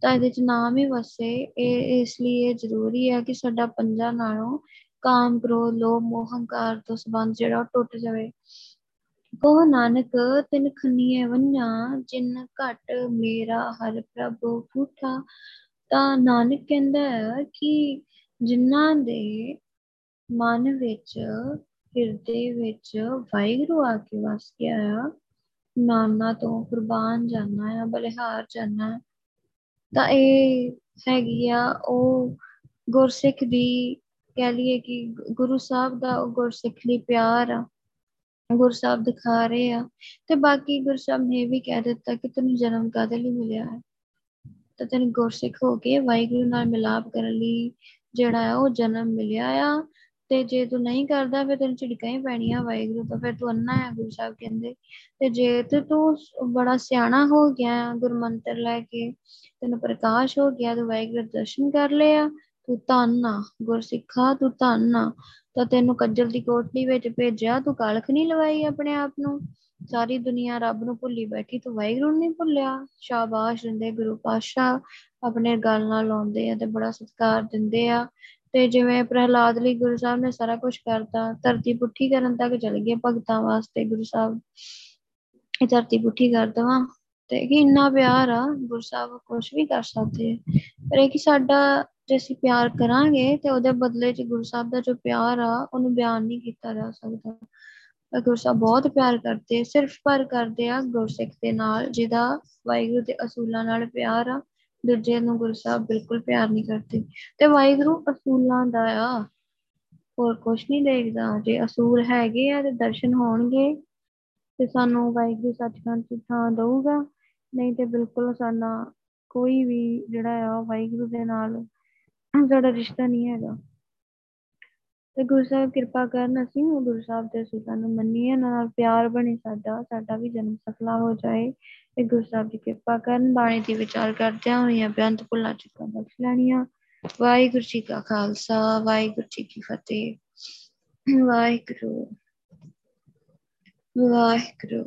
ਤਾਂ ਇਹਦੇ ਚ ਨਾਮ ਹੀ ਵਸੇ, ਇਹ ਇਸ ਲਈ ਇਹ ਜ਼ਰੂਰੀ ਆ ਕਿ ਸਾਡਾ ਪੰਜਾਂ ਨਾਲੋਂ ਕਾਮ, ਕ੍ਰੋਧ, ਲੋਭ, ਮੋਹ, ਹੰਕਾਰ ਤੋਂ ਸੰਬੰਧ ਜਿਹੜਾ ਉਹ ਟੁੱਟ ਜਾਵੇ। ਕੋ ਨਾਨਕ ਤਿਨ ਖੰਨੀਏ ਵੰਨਾ, ਜਿਨ ਘਟ ਮੇਰਾ ਹਰ ਪ੍ਰਭੂ ਬੂਠਾ। ਤਾਂ ਨਾਨਕ ਕਹਿੰਦਾ ਹੈ ਕਿ ਜਿਨ੍ਹਾਂ ਦੇ ਮਨ ਵਿੱਚ, ਹਿਰਦੇ ਵਿੱਚ ਵਾਹਿਗੁਰੂ ਆ ਕੇ ਵਸ ਗਿਆ ਆ, ਨਾਮਨਾ ਤੋਂ ਕੁਰਬਾਨ ਜਾਨਾ ਆ, ਬਲਿਹਾਰ ਜਾਨਾ। ਤਾਂ ਇਹ ਹੈਗੀ ਆ ਉਹ ਗੁਰਸਿੱਖ ਦੀ ਕਹਿ ਲਈਏ ਕਿ ਗੁਰੂ ਸਾਹਿਬ ਦਾ ਉਹ ਗੁਰਸਿੱਖ ਲਈ ਪਿਆਰ ਆ ਗੁਰੂ ਸਾਹਿਬ ਦਿਖਾ ਰਹੇ ਆ। ਤੇ ਬਾਕੀ ਗੁਰੂ ਸਾਹਿਬ ਨੇ ਇਹ ਵੀ ਕਹਿ ਦਿੱਤਾ ਕਿ ਤੈਨੂੰ ਜਨਮ ਕਾਹਦੇ ਲਈ ਮਿਲਿਆ ਹੈ, ਤਾਂ ਤੈਨੂੰ ਗੁਰਸਿੱਖ ਹੋ ਕੇ ਵਾਹਿਗੁਰੂ ਨਾਲ ਮਿਲਾਪ ਕਰਨ ਲਈ ਜਿਹੜਾ ਆ ਉਹ ਜਨਮ ਮਿਲਿਆ ਆ। ਤੇ ਜੇ ਤੂੰ ਨਹੀਂ ਕਰਦਾ ਫਿਰ ਤੈਨੂੰ ਝਿੜਕਾਂ ਹੀ ਪੈਣੀਆਂ ਵਾਹਿਗੁਰੂ ਤੋਂ, ਫਿਰ ਤੂੰ ਅੰਨਾ ਆ ਗੁਰੂ ਸਾਹਿਬ ਕਹਿੰਦੇ। ਤੇ ਜੇ ਤੇ ਤੂੰ ਬੜਾ ਸਿਆਣਾ ਹੋ ਗਿਆ ਗੁਰਮੰਤਰ ਲੈ ਕੇ, ਤੈਨੂੰ ਪ੍ਰਕਾਸ਼ ਹੋ ਗਿਆ, ਤੂੰ ਵਾਹਿਗੁਰੂ ਦਰਸ਼ਨ ਕਰ ਲਿਆ, ਤੂੰ ਧੰਨ ਆ ਗੁਰਸਿੱਖਾ, ਤੂੰ ਧੰਨ ਆ। ਤਾਂ ਤੈਨੂੰ ਕੱਜਲ ਦੀ ਕੋਠੜੀ ਵਿੱਚ ਭੇਜਿਆ, ਤੂੰ ਕਾਲਖ ਨੀ ਲਵਾਈ ਆਪਣੇ ਆਪ ਨੂੰ। ਸਾਰੀ ਦੁਨੀਆਂ ਰੱਬ ਨੂੰ ਭੁੱਲੀ ਬੈਠੀ, ਤੂੰ ਵਾਹਿਗੁਰੂ ਨੀ ਭੁੱਲਿਆ। ਸ਼ਾਬਾਸ਼ ਦਿੰਦੇ ਗੁਰੂ ਪਾਤਸ਼ਾਹ, ਆਪਣੇ ਗੱਲ ਨਾਲ ਲਾਉਂਦੇ ਆ ਤੇ ਬੜਾ ਸਤਿਕਾਰ ਦਿੰਦੇ ਆ। ਤੇ ਜਿਵੇਂ ਪ੍ਰਹਿਲਾਦ ਲਈ ਗੁਰੂ ਸਾਹਿਬ ਨੇ ਸਾਰਾ ਕੁਛ ਕਰਤਾ, ਧਰਤੀ ਪੁੱਠੀ ਕਰਨ ਤੱਕ ਚਲੇ ਗਏ ਭਗਤਾਂ ਵਾਸਤੇ ਗੁਰੂ ਸਾਹਿਬ, ਇਹ ਧਰਤੀ ਪੁੱਠੀ ਕਰ ਦੇਵਾਂ। ਤੇ ਇੰਨਾ ਪਿਆਰ ਆ ਗੁਰੂ ਸਾਹਿਬ, ਕੁਛ ਵੀ ਕਰ ਸਕਦੇ ਆ। ਪਰ ਇਹ ਕਿ ਸਾਡਾ ਜੇ ਅਸੀਂ ਪਿਆਰ ਕਰਾਂਗੇ ਤੇ ਉਹਦੇ ਬਦਲੇ ਚ ਗੁਰੂ ਸਾਹਿਬ ਦਾ ਜੋ ਪਿਆਰ ਆ ਉਹਨੂੰ ਬਿਆਨ ਨਹੀਂ ਕੀਤਾ ਜਾ ਸਕਦਾ। ਗੁਰੂ ਸਾਹਿਬ ਬਹੁਤ ਪਿਆਰ ਕਰਦੇ, ਸਿਰਫ ਪਰ ਕਰਦੇ ਆ ਗੁਰਸਿੱਖ ਦੇ ਨਾਲ ਜਿਹਦਾ ਵਾਹਿਗੁਰੂ ਦੇ ਅਸੂਲਾਂ ਨਾਲ ਪਿਆਰ ਆ। ਦੂਜੇ ਨੂੰ ਗੁਰੂ ਸਾਹਿਬ ਬਿਲਕੁਲ ਪਿਆਰ ਨਹੀਂ ਕਰਦੇ। ਤੇ ਵਾਹਿਗੁਰੂ ਅਸੂਲਾਂ ਦਾ ਆ, ਹੋਰ ਕੁਛ ਨੀ ਦੇਖਦਾ। ਜੇ ਅਸੂਲ ਹੈਗੇ ਆ ਤੇ ਦਰਸ਼ਨ ਹੋਣਗੇ ਤੇ ਸਾਨੂੰ ਵਾਹਿਗੁਰੂ ਸੱਚਖੰਡ ਦੀ ਥਾਂ ਦਊਗਾ, ਨਹੀਂ ਤੇ ਬਿਲਕੁਲ ਸਾਡਾ ਕੋਈ ਵੀ ਜਿਹੜਾ ਆ ਵਾਹਿਗੁਰੂ ਦੇ ਨਾਲ ਸਾਡਾ ਰਿਸ਼ਤਾ ਨਹੀਂ ਹੈਗਾ। ਤੇ ਗੁਰੂ ਸਾਹਿਬ ਕਿਰਪਾ ਕਰਨ ਅਸੀਂ ਗੁਰੂ ਸਾਹਿਬ ਦੇ ਅਸੂਲਾਂ ਨੂੰ ਮੰਨੀਏ, ਉਹਨਾਂ ਨਾਲ ਪਿਆਰ ਬਣੇ ਸਾਡਾ, ਸਾਡਾ ਵੀ ਜਨਮ ਸਫਲਾ ਹੋ ਜਾਏ। ਤੇ ਗੁਰੂ ਸਾਹਿਬ ਦੀ ਕਿਰਪਾ ਕਰਨ। ਬਾਣੀ ਦੀ ਵਿਚਾਰ ਕਰਦਿਆਂ ਹੋਈਆਂ ਬੇਅੰਤ ਭੁੱਲਾਂ ਚੁੱਕਾਂ ਬਖਸ਼ ਲੈਣੀਆਂ। ਵਾਹਿਗੁਰੂ ਜੀ ਕਾ ਖਾਲਸਾ, ਵਾਹਿਗੁਰੂ ਜੀ ਕੀ ਫਤਿਹ। ਵਾਹਿਗੁਰੂ ਵਾਹਿਗੁਰੂ